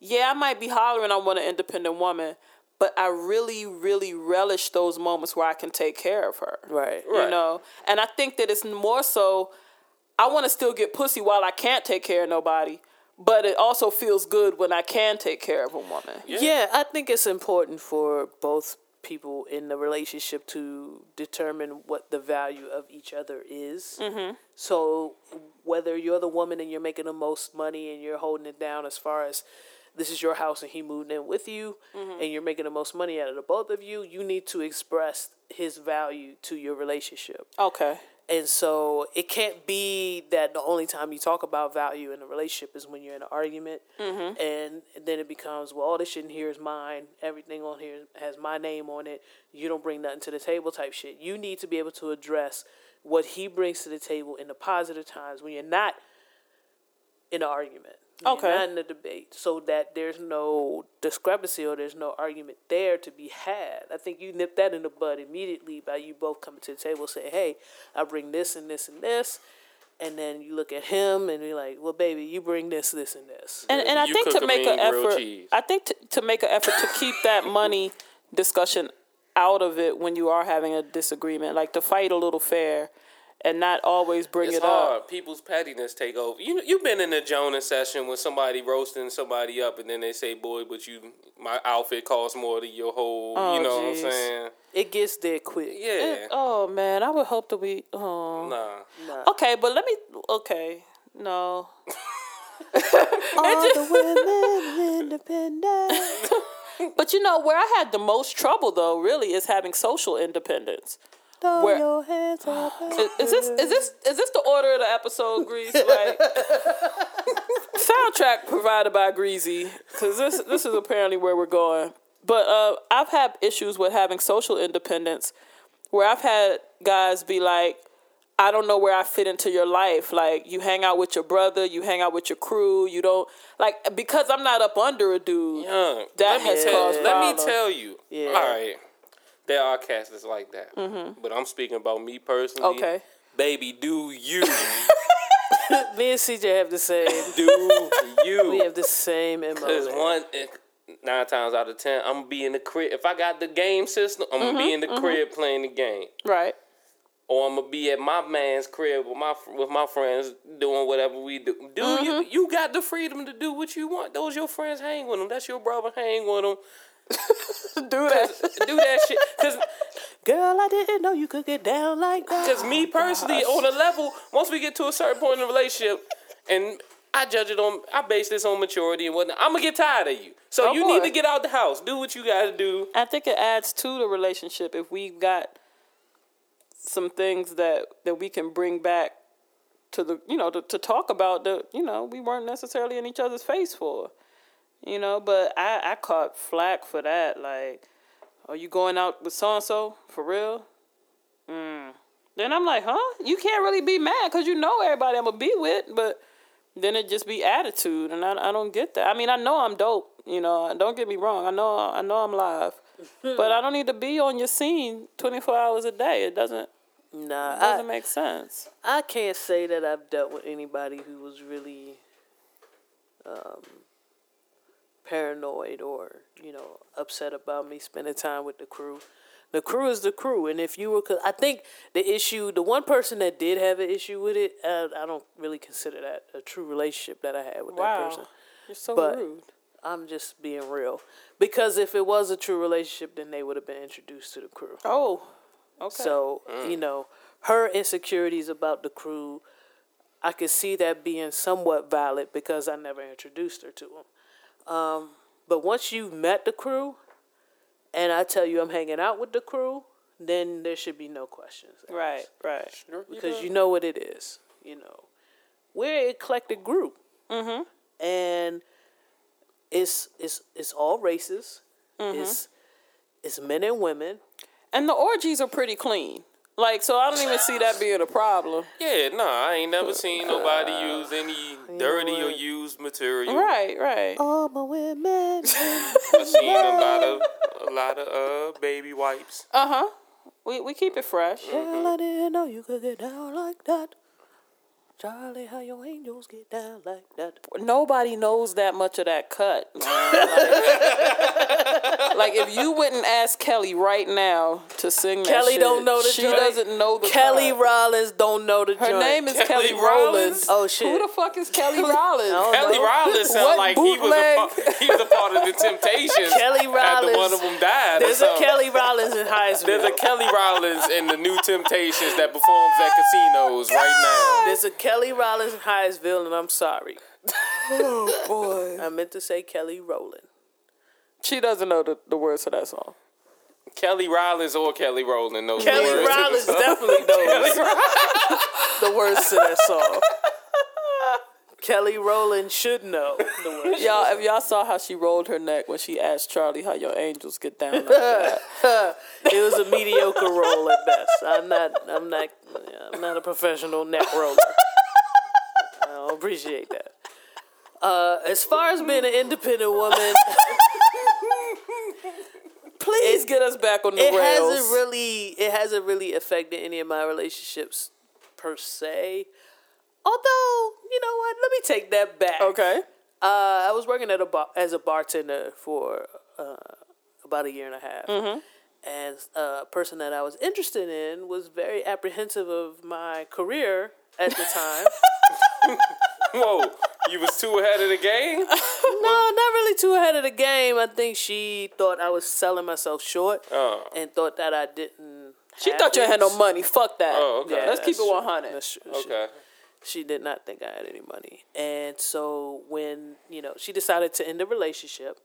yeah, I might be hollering I want an independent woman, but I really, really relish those moments where I can take care of her. Right. You know? And I think that it's more so, I want to still get pussy while I can't take care of nobody, but it also feels good when I can take care of a woman. Yeah, I think it's important for both people in the relationship to determine what the value of each other is. Mm-hmm. So whether you're the woman and you're making the most money and you're holding it down as far as this is your house and he moved in with you, mm-hmm. and you're making the most money out of the both of you, you need to express his value to your relationship. Okay. And so it can't be that the only time you talk about value in a relationship is when you're in an argument. Mm-hmm. And then it becomes, well, all this shit in here is mine. Everything on here has my name on it. You don't bring nothing to the table type shit. You need to be able to address what he brings to the table in the positive times when you're not in an argument. Okay. You're not in a debate, so that there's no discrepancy or there's no argument there to be had. I think you nip that in the bud immediately by you both coming to the table saying, hey, I bring this and this and this. And then you look at him and you're like, well, baby, you bring this, this, and this. And I think to make an effort, to keep that money discussion out of it when you are having a disagreement, like to fight a little fair. And not always bring it hard. Up. People's pettiness take over. You've been in a Jonah session when somebody roasting somebody up, and then they say, "Boy, but my outfit costs more than your whole." Oh, you know geez. What I'm saying? It gets there quick. Yeah. Oh man, I would hope that we. Oh. Nah. Okay, but let me. Okay, no. All the women independent. But where I had the most trouble though, really, is having social independence. Where, your hands up is this the order of the episode, Greasy? Like soundtrack provided by Greasy, because this is apparently where we're going. But I've had issues with having social independence, where I've had guys be like, I don't know where I fit into your life. Like you hang out with your brother, you hang out with your crew. You don't like because I'm not up under a dude. Yeah. That has caused problems. Let me tell you. Yeah. All right. There are cats that's like that. Mm-hmm. But I'm speaking about me personally. Okay. Baby, do you? Me and CJ have the same. Do you? We have the same MO. Because 9 times out of 10, I'm going to be in the crib. If I got the game system, I'm going to be in the crib playing the game. Right. Or I'm going to be at my man's crib with my friends doing whatever we do. Dude, you got the freedom to do what you want. Those your friends, hang with them. That's your brother, hang with them. do that shit. Cause, girl, I didn't know you could get down like that. Because me personally, on a level, once we get to a certain point in the relationship, and I base this on maturity and whatnot, I'm gonna get tired of you. So you need to get out the house. Do what you gotta do. I think it adds to the relationship if we've got some things that we can bring back to the to talk about that we weren't necessarily in each other's face for. But I caught flack for that. Like, are you going out with so-and-so? For real? Then I'm like, huh? You can't really be mad because you know everybody I'm going to be with. But then it just be attitude. And I don't get that. I mean, I know I'm dope. Don't get me wrong. I know I'm live. But I don't need to be on your scene 24 hours a day. It doesn't make sense. I can't say that I've dealt with anybody who was really... paranoid or upset about me spending time with the crew is the crew. And if you were, I think the one person that did have an issue with it, I don't really consider that a true relationship that I had with that person. You're so rude. I'm just being real. Because if it was a true relationship, then they would have been introduced to the crew. Oh, okay. So, you know, her insecurities about the crew, I could see that being somewhat valid because I never introduced her to them. But once you've met the crew, and I tell you I'm hanging out with the crew, then there should be no questions asked. Right, right. Sure, because you know what it is, you know. We're an eclectic group. Mm-hmm. And it's all races. Mm-hmm. It's men and women. And the orgies are pretty clean. Like, so I don't even see that being a problem. Yeah, no, I ain't never seen nobody use any dirty or used material. Right, right. All my women. I've seen a lot of baby wipes. Uh-huh. We keep it fresh. Mm-hmm. Girl, I didn't know you could get down like that. Charlie, how your angels get down like that. Nobody knows that much of that cut. Like, if you wouldn't ask Kelly right now to sing Kelly that shit. Kelly don't know the joint. She doesn't know the Kelly part. Rollins don't know the joint. Her name is Kelly Rollins. Oh, shit. Who the fuck is Kelly Rollins? Kelly Rollins sounds like he was a part of the Temptations. Kelly Rollins. After one of them died. There's a Kelly Rollins in Highsville. There's a Kelly Rollins in the new Temptations that performs at casinos right now. There's a Kelly Rollins in Highsville, and I'm sorry. Oh, boy. I meant to say Kelly Rowland. She doesn't know the words to that song. Kelly Rollins or Kelly Rowland knows Kelly the words Rollins to the song. Kelly Rollins definitely knows the words to that song. Kelly Rowland should know the words. Y'all, if y'all saw how she rolled her neck when she asked Charlie how your angels get down like that. It was a mediocre roll at best. I'm not a professional neck roller. I don't appreciate that. As far as being an independent woman, please get us back on the rails. It hasn't really affected any of my relationships per se. Although, you know what? Let me take that back. Okay. I was working at as a bartender for about 1.5 years. Mm-hmm. And a person that I was interested in was very apprehensive of my career at the time. Whoa. You was too ahead of the game? No, not really too ahead of the game. I think she thought I was selling myself short and thought that I didn't. She thought you had no money. Fuck that. Oh, okay. Yeah, let's keep it 100. That's true. Okay. She did not think I had any money. And so when, you know, she decided to end the relationship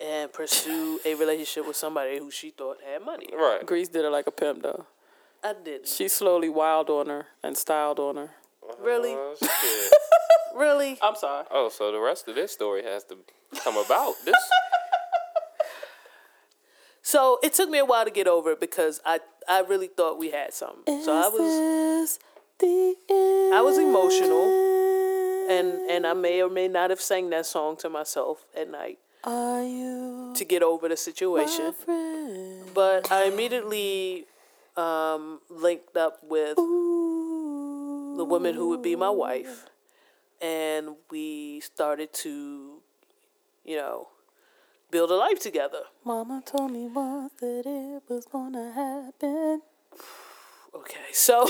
and pursue a relationship with somebody who she thought had money. Right. Grease did it like a pimp, though. I didn't. She slowly wild on her and styled on her. Really? Shit. Really? I'm sorry. Oh, so the rest of this story has to come about. This. So it took me a while to get over it because I really thought we had something. I was emotional, and I may or may not have sang that song to myself at night. Are you to get over the situation? But I immediately linked up with the woman who would be my wife. And we started to, you know, build a life together. Mama told me once that it was gonna happen. Okay, so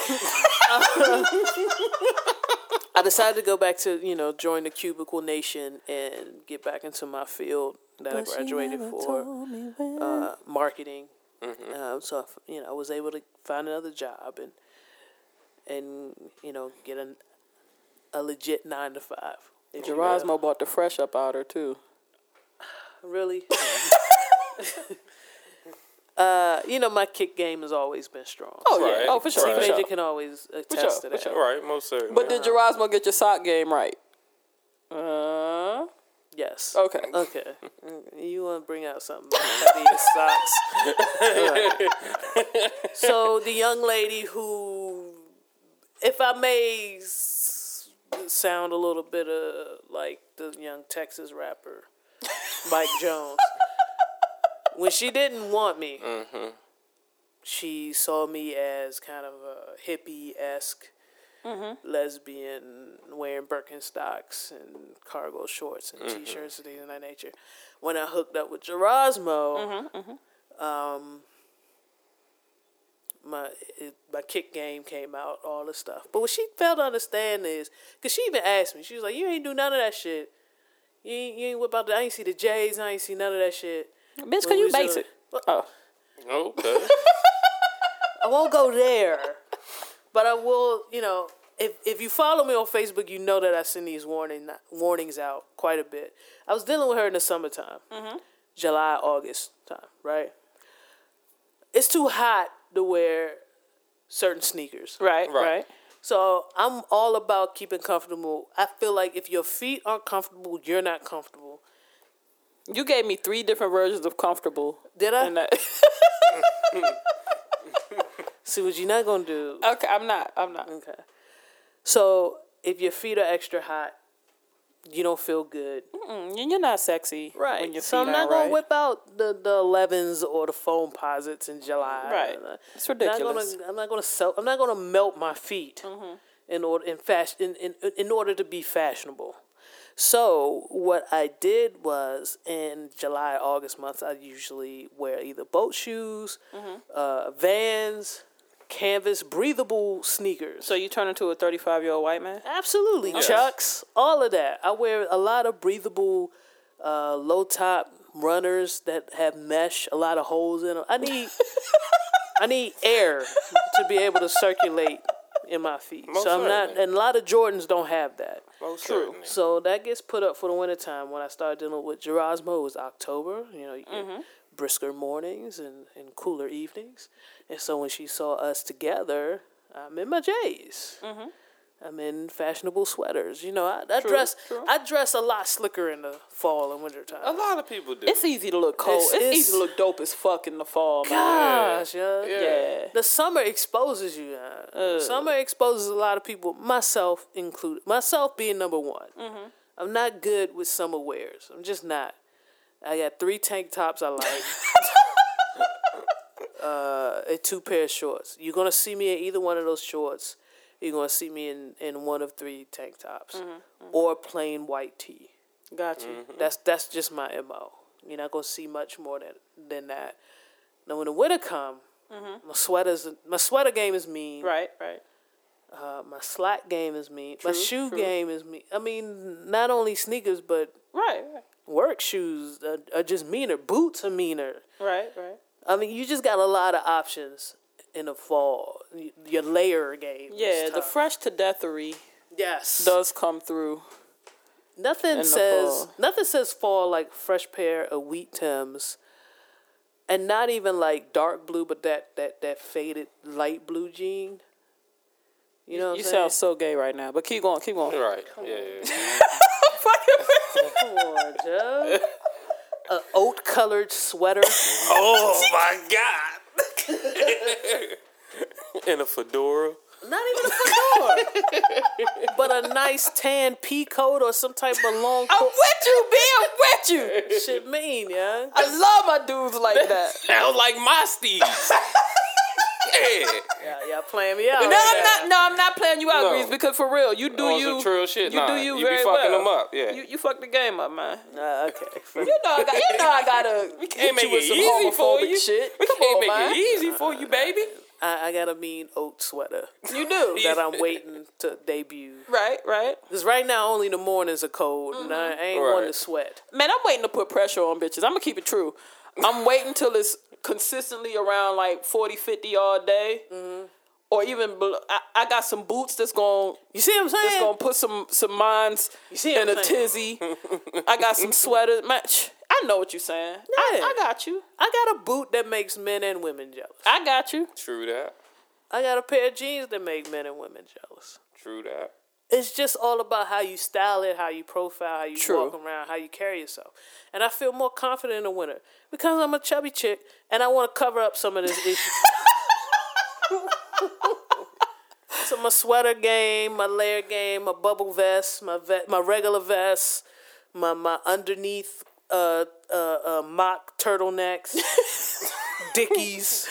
I decided to go back to, you know, join the Cubicle Nation and get back into my field that I graduated for, marketing. Mm-hmm. So, you know, I was able to find another job and you know, get a legit 9-to-5. Gerasmo bought the fresh up out her too. Really? You know, my kick game has always been strong. Oh yeah, right. Oh for sure. Teenager can always attest to that. Right, most certainly. But did Gerasmo get your sock game right? Yes. Okay. You want to bring out something about these socks? Right. So the young lady who, if I may sound a little bit like the young Texas rapper Mike Jones. When she didn't want me, mm-hmm. she saw me as kind of a hippie-esque mm-hmm. lesbian wearing Birkenstocks and cargo shorts and mm-hmm. t-shirts and things of that nature. When I hooked up with Gerasmo, mm-hmm, mm-hmm. My kick game came out, all this stuff. But what she failed to understand is, because she even asked me, she was like, you ain't do none of that shit. You ain't whip out the... I ain't see the J's. I ain't see none of that shit. Bitch, can you basic? Oh. Okay. I won't go there. But I will, you know... If you follow me on Facebook, you know that I send these warnings out quite a bit. I was dealing with her in the summertime, mm-hmm. July, August time, right? It's too hot to wear certain sneakers, right? So I'm all about keeping comfortable. I feel like if your feet aren't comfortable, you're not comfortable. You gave me 3 different versions of comfortable. Did I? And see what you're not gonna do. Okay, I'm not. Okay. So, if your feet are extra hot, you don't feel good. And you're not sexy. Right. When your feet I'm not going to whip out the 11s or the foam posits in July. Right. It's ridiculous. I'm not going to melt my feet mm-hmm. in order to be fashionable. So, what I did was, in July, August months, I usually wear either boat shoes, mm-hmm. Vans, canvas, breathable sneakers. So you turn into a 35-year-old white man? Absolutely. Yes. Chucks, all of that. I wear a lot of breathable low-top runners that have mesh, a lot of holes in them. I need air to be able to circulate in my feet. And a lot of Jordans don't have that. Most true. Certainly. So that gets put up for the wintertime. When I started dealing with Gerasmo, it was October. You know, you can brisker mornings and cooler evenings. And so when she saw us together, I'm in my J's. Mm-hmm. I'm in fashionable sweaters. You know, I dress a lot slicker in the fall and winter time. A lot of people do. It's easy to look cold. It's easy to look dope as fuck in the fall. Gosh, man. Yeah. The summer exposes you. Summer exposes a lot of people, myself included. Myself being number one. Mm-hmm. I'm not good with summer wears. I'm just not. I got 3 tank tops I like. And 2 pair of shorts. You're going to see me in either one of those shorts. You're going to see me in one of 3 tank tops. Mm-hmm, mm-hmm. Or plain white tee. Gotcha. Mm-hmm. That's just my MO. You're not going to see much more than that. Now, when the winter comes, mm-hmm. My sweater game is mean. Right. My slack game is mean. True, my shoe game is mean. I mean, not only sneakers, but... Right. Work shoes are just meaner. Boots are meaner. Right. I mean, you just got a lot of options in the fall. Your layer game. Yeah, the fresh to deathery. Yes, does come through. Nothing says fall like fresh pair of wheat Timbs, and not even like dark blue, but that faded light blue jean. You know, what you I'm sound so gay right now, but keep going. Right? Yeah. Come on, Joe. An oat-colored sweater. Oh, my God. And a fedora. Not even a fedora. But a nice tan pea coat or some type of long coat. I'm with you. Shit mean, yeah. I love my dudes like that. Sound like my steeds. Yeah, y'all playing me out. I'm not playing you out, no. Grease, because for real, you do on you. Some shit. You do you very well. You be fucking them up, yeah. You fuck the game up, man. Okay. You know I gotta. We can't make it easy for you. Shit. We can't make it easy for you, baby. I got a mean oat sweater. You do. That I'm waiting to debut. Right. Because right now only the mornings are cold, mm-hmm. and I ain't one to sweat. Man, I'm waiting to put pressure on bitches. I'm gonna keep it true. I'm waiting till it's consistently around like 40, 50 all day, mm-hmm. or even below. I got some boots that's gonna. You see what I'm saying? That's gonna put some minds in a tizzy. I got some sweaters. I know what you're saying. Yeah. I got you. I got a boot that makes men and women jealous. I got you. True that. I got a pair of jeans that make men and women jealous. True that. It's just all about how you style it, how you profile, how you walk around, how you carry yourself. And I feel more confident in the winter because I'm a chubby chick and I want to cover up some of this issue. So my sweater game, my layer game, my bubble vest, my regular vest, my underneath mock turtlenecks, Dickies.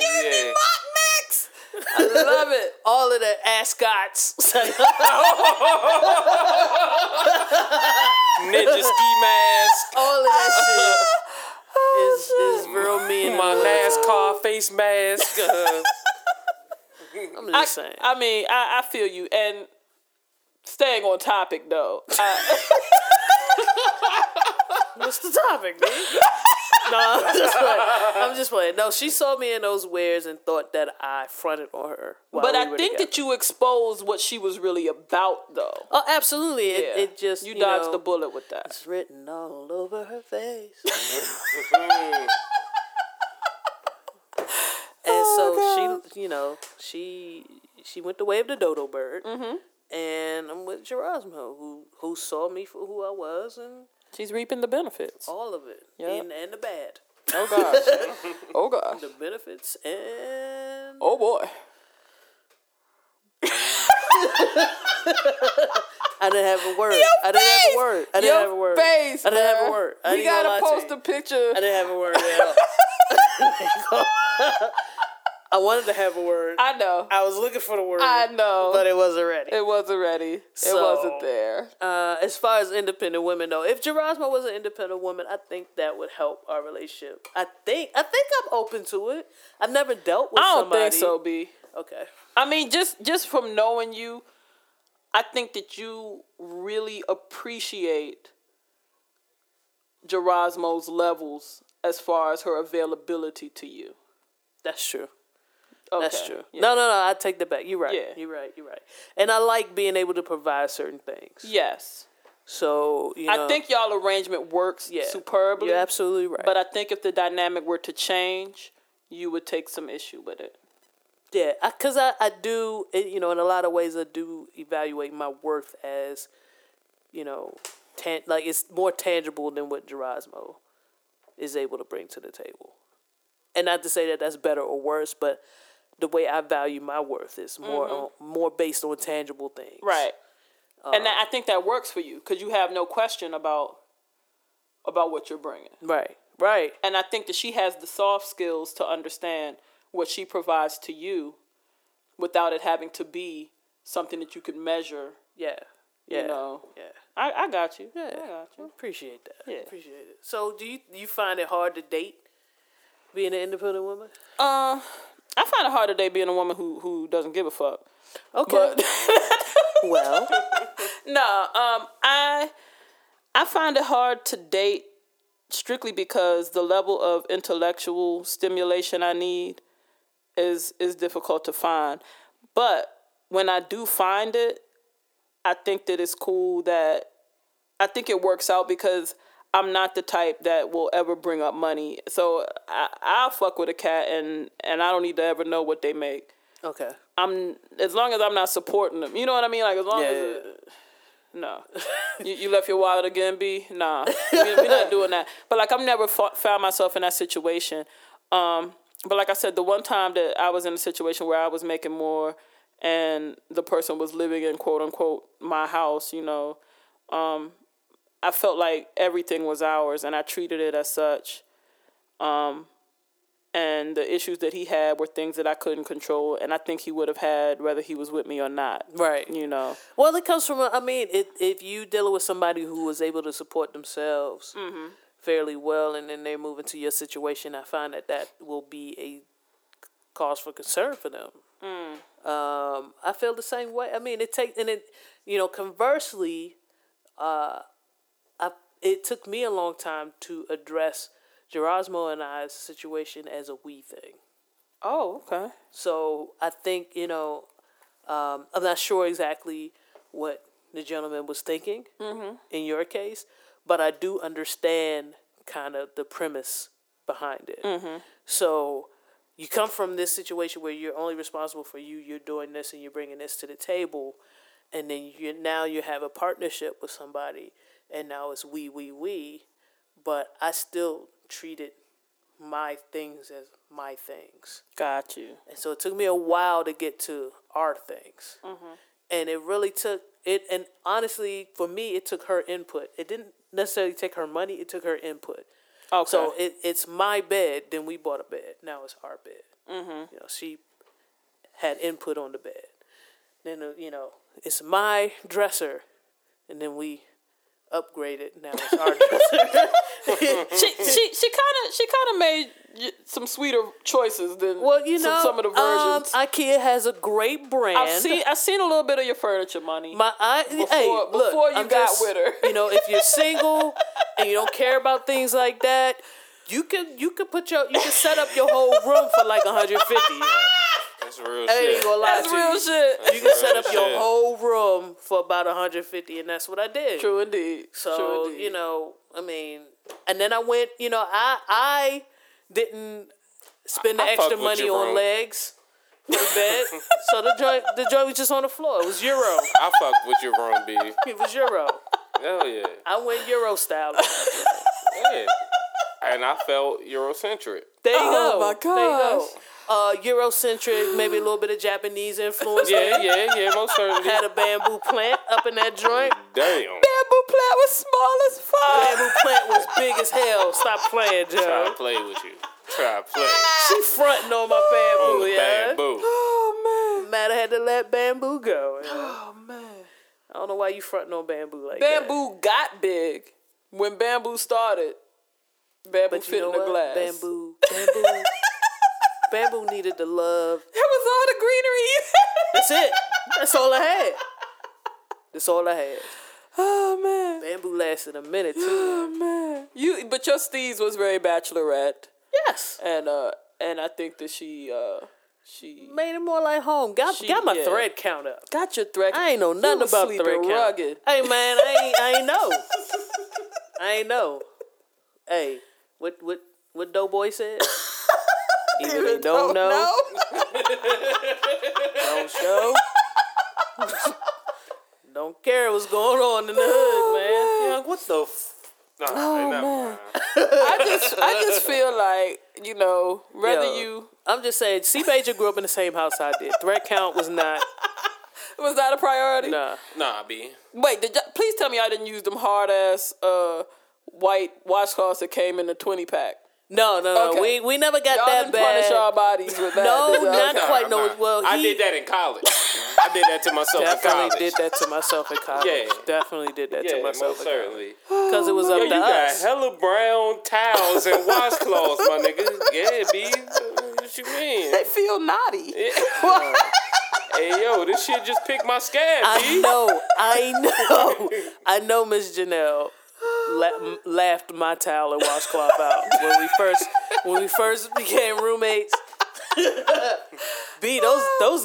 You gave me mock necks! I love it. All of the ascots. Ninja ski mask. All of that shit. Is real mean. My NASCAR face mask. I'm just saying. I mean, I feel you. And staying on topic, though. What's the topic, dude? No, I'm just playing. No, she saw me in those wares and thought that I fronted on her. But I think that you exposed what she was really about, though. Oh, absolutely. Yeah. It just, you dodged the bullet with that. It's written all over her face. And so she went the way of the dodo bird. Mm-hmm. And I'm with Gerasmo, who saw me for who I was, and she's reaping the benefits. All of it. Yep. And the bad. Oh, gosh. Oh, gosh. The benefits and... Oh, boy. I didn't have a word. You gotta post a picture. I didn't have a word at all. I wanted to have a word. I know. I was looking for the word. I know. But it wasn't ready. So, it wasn't there. As far as independent women, though, if Gerasmo was an independent woman, I think that would help our relationship. I think I'm open to it. I've never dealt with somebody. I don't think so, B. Okay. I mean, just from knowing you, I think that you really appreciate Gerasmo's levels as far as her availability to you. That's true. Okay. That's true. Yeah. No, I take that back. You're right. Yeah. You're right. And I like being able to provide certain things. Yes. So, I think y'all arrangement works superbly. You're absolutely right. But I think if the dynamic were to change, you would take some issue with it. Yeah, because I do, in a lot of ways, I do evaluate my worth as, it's more tangible than what Gerasmo is able to bring to the table. And not to say that that's better or worse, but the way I value my worth is more based on tangible things. Right. And I think that works for you because you have no question about what you're bringing. Right. And I think that she has the soft skills to understand what she provides to you without it having to be something that you could measure. Yeah. I got you. Yeah. I got you. Appreciate that. Yeah. Appreciate it. So do you find it hard to date? Being an independent woman? I find it hard today being a woman who doesn't give a fuck. Okay. But well. No, I find it hard to date strictly because the level of intellectual stimulation I need is difficult to find. But when I do find it, I think that it's cool that I think it works out because I'm not the type that will ever bring up money. So I'll fuck with a cat and I don't need to ever know what they make. Okay. As long as I'm not supporting them. You know what I mean? Like, as long as... No. You left your wallet again, B? Nah. We're not doing that. But, like, I've never found myself in that situation. But, like I said, the one time that I was in a situation where I was making more and the person was living in, quote, unquote, my house, I felt like everything was ours, and I treated it as such. And the issues that he had were things that I couldn't control, and I think he would have had whether he was with me or not. Right. Well, it comes from, if you dealing with somebody who was able to support themselves fairly well, and then they move into your situation, I find that will be a cause for concern for them. Mm. I feel the same way. I mean, conversely, it took me a long time to address Gerasmo and I's situation as a we thing. Oh, okay. So I think, I'm not sure exactly what the gentleman was thinking in your case, but I do understand kind of the premise behind it. Mm-hmm. So you come from this situation where you're only responsible for you, you're doing this and you're bringing this to the table, and then now you have a partnership with somebody. And now it's we, but I still treated my things as my things. Got you. And so it took me a while to get to our things. Mm-hmm. And it really took it. And honestly, for me, it took her input. It didn't necessarily take her money. It took her input. Okay. So it's my bed. Then we bought a bed. Now it's our bed. Mm-hmm. She had input on the bed. Then, it's my dresser. And then we... upgraded now. It's our she kind of made some sweeter choices than some of the versions. IKEA has a great brand. I've seen a little bit of your furniture money. Before you got with her. If you're single and you don't care about things like that, you can set up your whole room for like $150. Yeah. That's real shit. I ain't gonna lie to you. That's real shit. You can set up your whole room for about $150, and that's what I did. True indeed. So, you know, I mean, and then I went, you know, I didn't spend the extra money on legs. For the bed. So the joint was just on the floor. It was Euro. I fuck with your room, B. It was Euro. Hell yeah. I went Euro style. Yeah. And I felt Eurocentric. There you go. Oh my gosh. There you go. Eurocentric, maybe a little bit of Japanese influence. Yeah, most certainly. Had a bamboo plant up in that joint. Damn. Bamboo plant was small as fuck. Bamboo plant was big as hell. Stop playing, Joe. Try to play with you. She fronting on my bamboo, bamboo. Oh, man. Matter had to let bamboo go. You know? Oh, man. I don't know why you fronting on bamboo like that. Bamboo got big when bamboo started. Bamboo fit in the glass. Bamboo needed the love. That was all the greenery you had. That's it. That's all I had. Oh, man. Bamboo lasted a minute, too. Oh, man. But your steez was very bachelorette. Yes, and I think that she made it more like home. Got my thread count up. Got your thread. I ain't know nothing about thread count. Rugged. Hey man, I ain't know. Hey, what Doughboy said? Either they don't know. Don't show. Don't care what's going on in the hood, man. Yeah, what the. Man. I just feel like, you know, I'm just saying, C. Major grew up in the same house I did. Threat count was not a priority. Nah, B. Wait, please tell me I didn't use them hard ass white washcloths that came in the 20-pack. No, okay. We never got y'all that bad. Punish our bodies with that. Not quite. No, well, I did that in college. I did that to myself in college. Definitely did that to myself in college. Because it was up to us. You got hella brown towels and washcloths, my nigga. Yeah, B. What you mean? They feel naughty. Yeah. Hey, yo, this shit just picked my scab, B. I know. I know, Miss Janelle. Laughed my towel and washcloth out when we first became roommates. B, those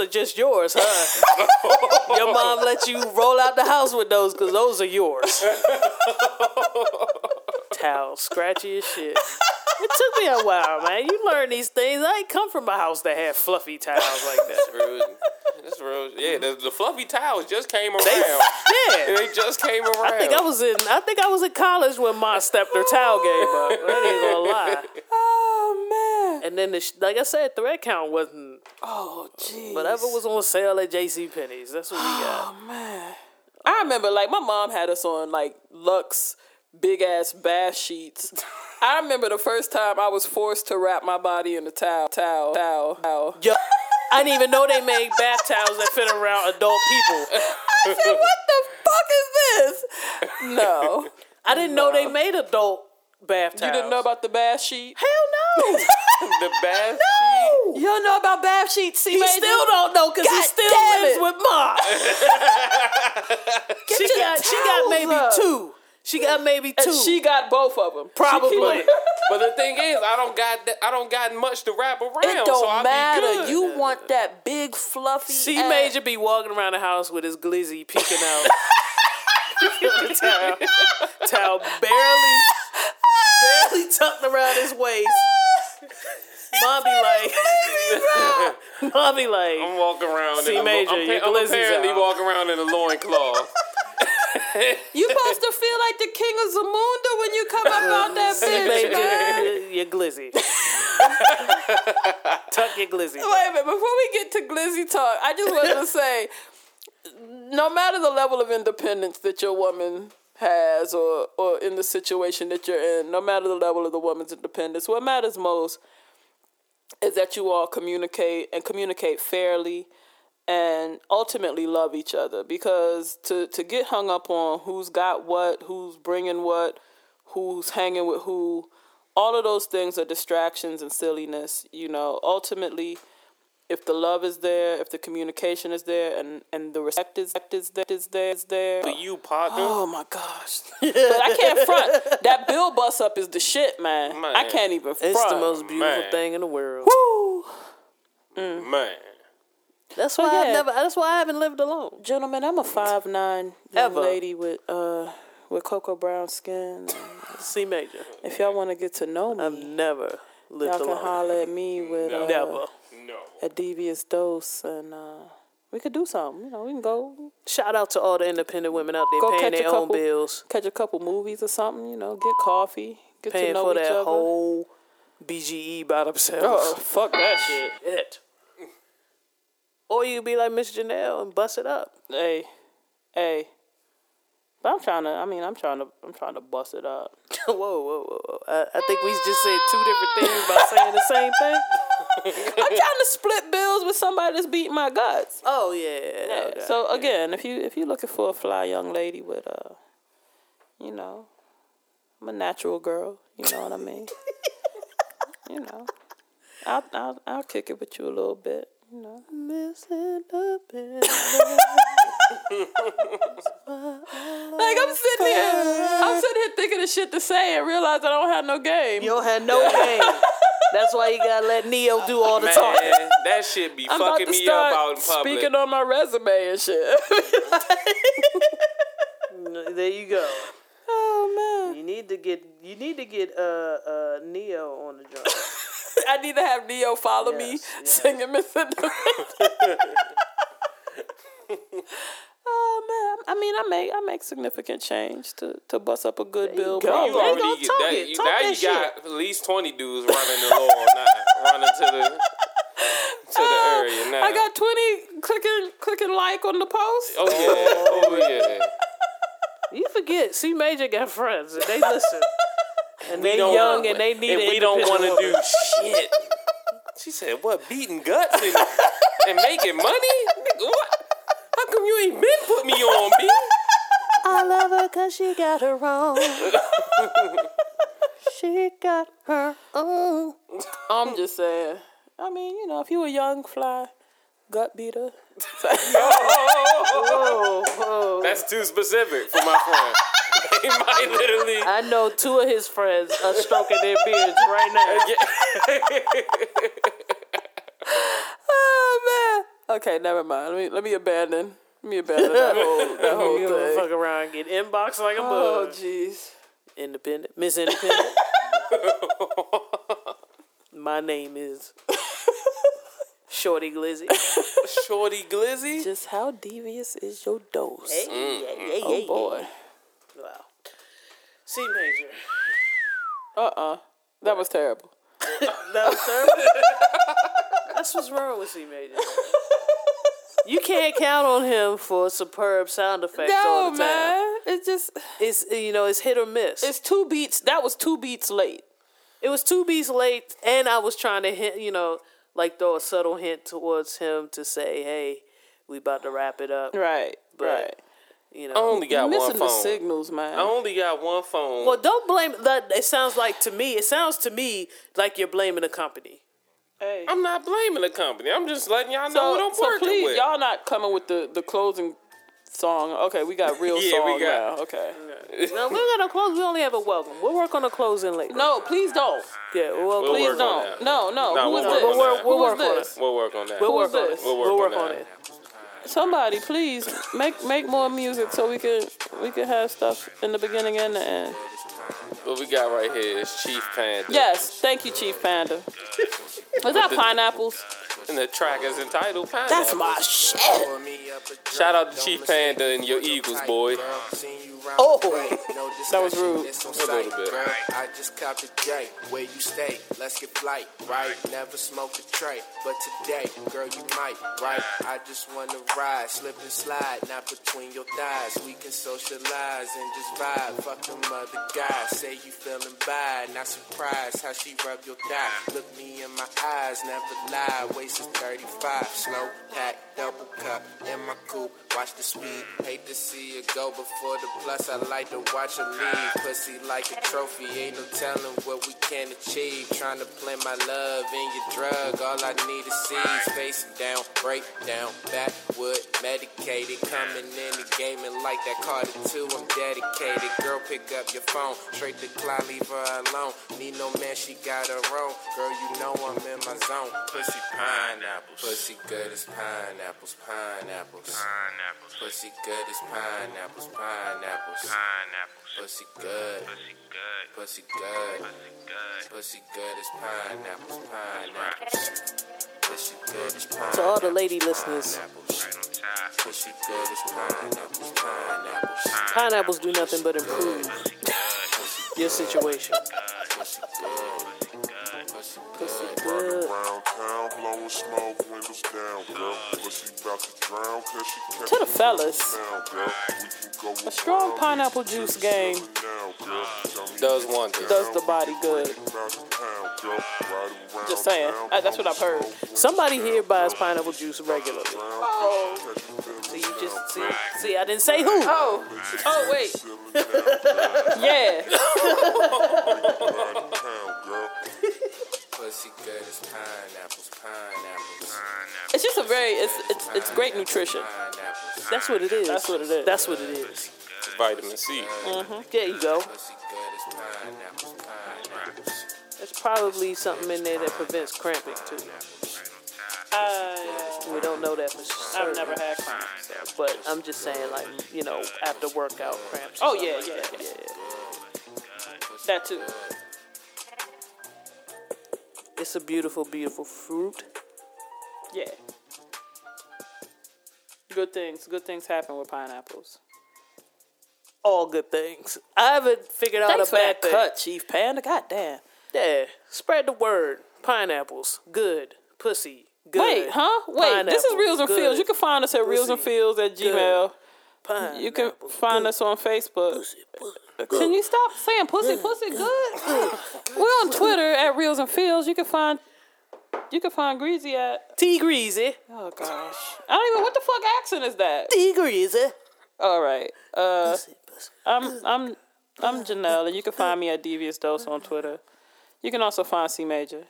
are just yours, huh? Your mom let you roll out the house with those because those are yours. Towel, scratchy as shit. It took me a while, man. You learn these things. I ain't come from a house that had fluffy towels like that. That's real. Yeah, the fluffy towels just came around. I think I was in college when Ma stepped her towel game up. I ain't gonna lie. Oh man. And then like I said, thread count wasn't. Oh jeez. Whatever was on sale at JCPenney's. That's what we got. Oh man. I remember like my mom had us on like Lux big ass bath sheets. I remember the first time I was forced to wrap my body in a towel. Yo, I didn't even know they made bath towels that fit around adult people. I said, what the fuck is this? No. I didn't know they made adult bath towels. You didn't know about the bath sheet? Hell no. The bath sheet? You don't know about bath sheets, C. Major? He still don't know because he still lives with Ma. She got maybe two. And she got both of them. Probably. But the thing is, I don't got much to wrap around. It don't matter. You want that big fluffy. C ass. Major be walking around the house with his glizzy peeking out. Towel barely tucked around his waist. Mom be like, I'm walking around. C Major, I'm apparently walking around in a loincloth. You supposed to feel like the king of Zamunda when you come up out that bitch. Your glizzy. Tuck your glizzy. Wait a minute. Before we get to glizzy talk, I just wanted to say, no matter the level of independence that your woman has or in the situation that you're in, no matter the level of the woman's independence, what matters most is that you all communicate fairly and ultimately love each other, because to get hung up on who's got what, who's bringing what, who's hanging with who, all of those things are distractions and silliness. You know, ultimately if the love is there, if the communication is there, and the respect is there. For you, partner. Oh, my gosh. But I can't front. That bill bust up is the shit, man. I can't even front. It's the most beautiful thing in the world. Woo! Mm. Man. That's why I haven't lived alone. Gentlemen, I'm a 5'9" young lady with cocoa brown skin. C major. If y'all want to get to know me, I've never lived alone. Y'all can holler at me with a devious dose, and we could do something. You know, we can go. Shout out to all the independent women out there paying their own bills. Catch a couple movies or something. You know, get coffee, get to know each other. Paying for that whole BGE by themselves. Oh, fuck that shit. Or you be like Miss Janelle and bust it up. Hey. But I'm trying to bust it up. Whoa. I think we just said two different things by saying the same thing. I'm trying to split bills with somebody that's beating my guts. Oh yeah. Okay. So again, if you're looking for a fly young lady with I'm a natural girl. You know what I mean? You know, I'll kick it with you a little bit. You know, missing a bit. Like I'm sitting here thinking of shit to say and realize I don't have no game. You don't have no game. That's why you gotta let Neo do all the talking. That shit be fucking me up out in public. Speaking on my resume and shit. There you go. Oh man, you need to get Neo on the job. I need to have Neo follow me singing Mr. Oh man! I mean, I make significant change to bust up a good bill. Bro, you already talk that, it. You, talk now that you shit. Got at least 20 dudes running the law, running to the area. Now I got 20 clicking like on the post. Oh yeah. You forget, C Major got friends and they listen. And they young and they need it. And we don't want to do shit. She said, "What, beating guts and making money? What? How come you ain't been put me on, B? I love her cause she got her own. She got her own." I'm just saying. I mean, you know, if you a young fly gut beater. Oh. That's too specific for my friend. He might literally. I know two of his friends are stroking their beards right now. Oh man. Okay, never mind. Let me abandon that whole thing. Gonna fuck around, get inboxed like a bug. Oh jeez. Independent, Miss Independent. My name is Shorty Glizzy. Just how devious is your dose? Hey. Oh boy. Wow. C major. That was terrible. That's what's wrong with C major. You can't count on him for superb sound effects all the time. Man. It's hit or miss. It's two beats. That was two beats late. It was two beats late, and I was trying to hint, throw a subtle hint towards him to say, "Hey, we about to wrap it up." Right. But right. You know, I only got one phone. Missing the signals, man. I only got one phone. Well, don't blame that. It sounds to me like you're blaming the company. Hey. I'm not blaming the company. I'm just letting y'all know what I'm working please, with. Y'all not coming with the closing song. Okay, we got real song now. Okay. Yeah. No, we got no close. We only have a welcome. We'll work on a closing later. No, please don't. Yeah, well, we'll please don't. No. Who is this? We'll work on it. We'll work on that. We'll work on it. Somebody, please make more music so we can have stuff in the beginning and the end. What we got right here is Chief Panda. Yes, thank you, Chief Panda. Is that Pineapples? And the track is entitled Pineapples. That's my shit. Shout out to Chief Panda and your Eagles, boy. Oh, that was rude. A little bit. I just copped a J. Where you stay? Let's get flight, right? Never smoke a tray, but today, girl, you might, right? I just wanna ride, slip and slide, not between your thighs. We can socialize and just vibe. Fuck them other guys. Say you feeling bad, not surprised how she rub your thigh. Look me in my eyes, never lie. Waist is 35, slow pack, double cup in in my coupe, watch the speed. Hate to see it go before the plus, I like to watch her leave. Pussy like a trophy, ain't no telling what we can achieve. Trying to plant my love in your drug, all I need is seeds. Face down, break down, backwood, medicated. Coming in the game and like that Carter 2, I'm dedicated. Girl, pick up your phone, straight to Clyde, leave her alone. Need no man, she got her own. Girl, you know I'm in my zone. Pussy pineapples, pussy good as pineapples, pineapples, pineapples. Pussy good as pineapples, pineapples, pineapples. Pussy good, pussy good, pussy good, pussy good, pussy good as pineapples, pineapples. Pussy good as pineapples. To all the lady listeners, pussy good as pineapples, pineapples. Pineapples do nothing but improve your situation. Pussy good, pussy good, good. Around town, blowing smoke, windows down, girl. Pussy about to drown, cause she kept to the fellas, a strong pineapple juice game does wonders. Does the body good. Just saying, that's what I've heard. Somebody here buys pineapple juice regularly. Oh. So you just see, I didn't say who. Oh, wait. Yeah. Pussy good as pineapples, pineapples. It's just a very, it's great nutrition. That's what it is. That's what it is. That's what it is. It's vitamin C. Mm-hmm. There you go. Pussy good as pineapples, pineapples. There's probably something in there that prevents cramping too. We don't know that for sure. I've never had cramps, but I'm just saying, like, you know, after workout cramps. Oh yeah. That too. It's a beautiful, beautiful fruit. Yeah. Good things happen with pineapples. All good things. I haven't figured out a bad cut, Chief Panda. Goddamn. Yeah. Spread the word. Pineapples. Good. Pussy. Good. Wait, huh? Wait, this is Reels and good. Fields. You can find us at reelsandfields@gmail.com. You can find us on Facebook. Can you stop saying pussy good? We're on Twitter at Reels and Fields. You can find Greasy at T Greasy. Oh gosh, I don't even. What the fuck accent is that? T Greasy. All right. I'm Janelle, and you can find me at Devious Dose on Twitter. You can also find C Major.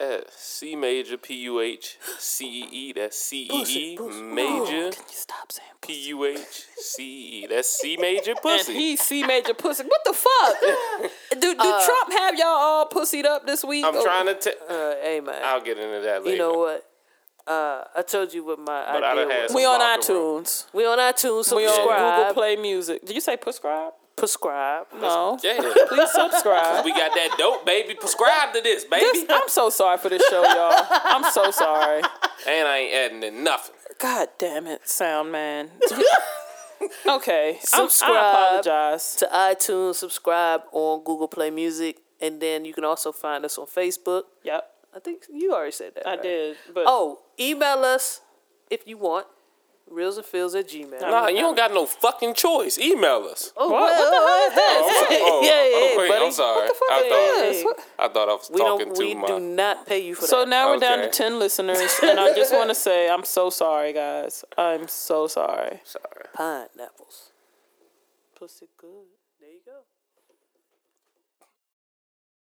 At C Major PUHCEE. That's CEE Major. Can you stop saying PUHCEE? That's C Major Pussy. And he's C Major Pussy. What the fuck? Do Trump have y'all all pussied up this week? I'm trying to hey man, I'll get into that later. You know what? I told you what my idea was. We on iTunes. We on Google Play Music. Did you say prescribe? Prescribe. No. Yeah. Please subscribe. We got that dope, baby. Prescribe to this, baby. I'm so sorry for this show, y'all. I'm so sorry. And I ain't adding to nothing. God damn it, sound man. Okay. I apologize. To iTunes, subscribe on Google Play Music, and then you can also find us on Facebook. Yep. I think you already said that. I did. But email us if you want. reelsandfields@gmail.com. Nah, you don't got no fucking choice. Email us. Oh, what the hell is this? I'm sorry. I thought I was talking too much. We do not pay you for that. So now we're down to 10 listeners, and I just want to say I'm so sorry, guys. I'm so sorry. Pineapples. Pussy good. There you go.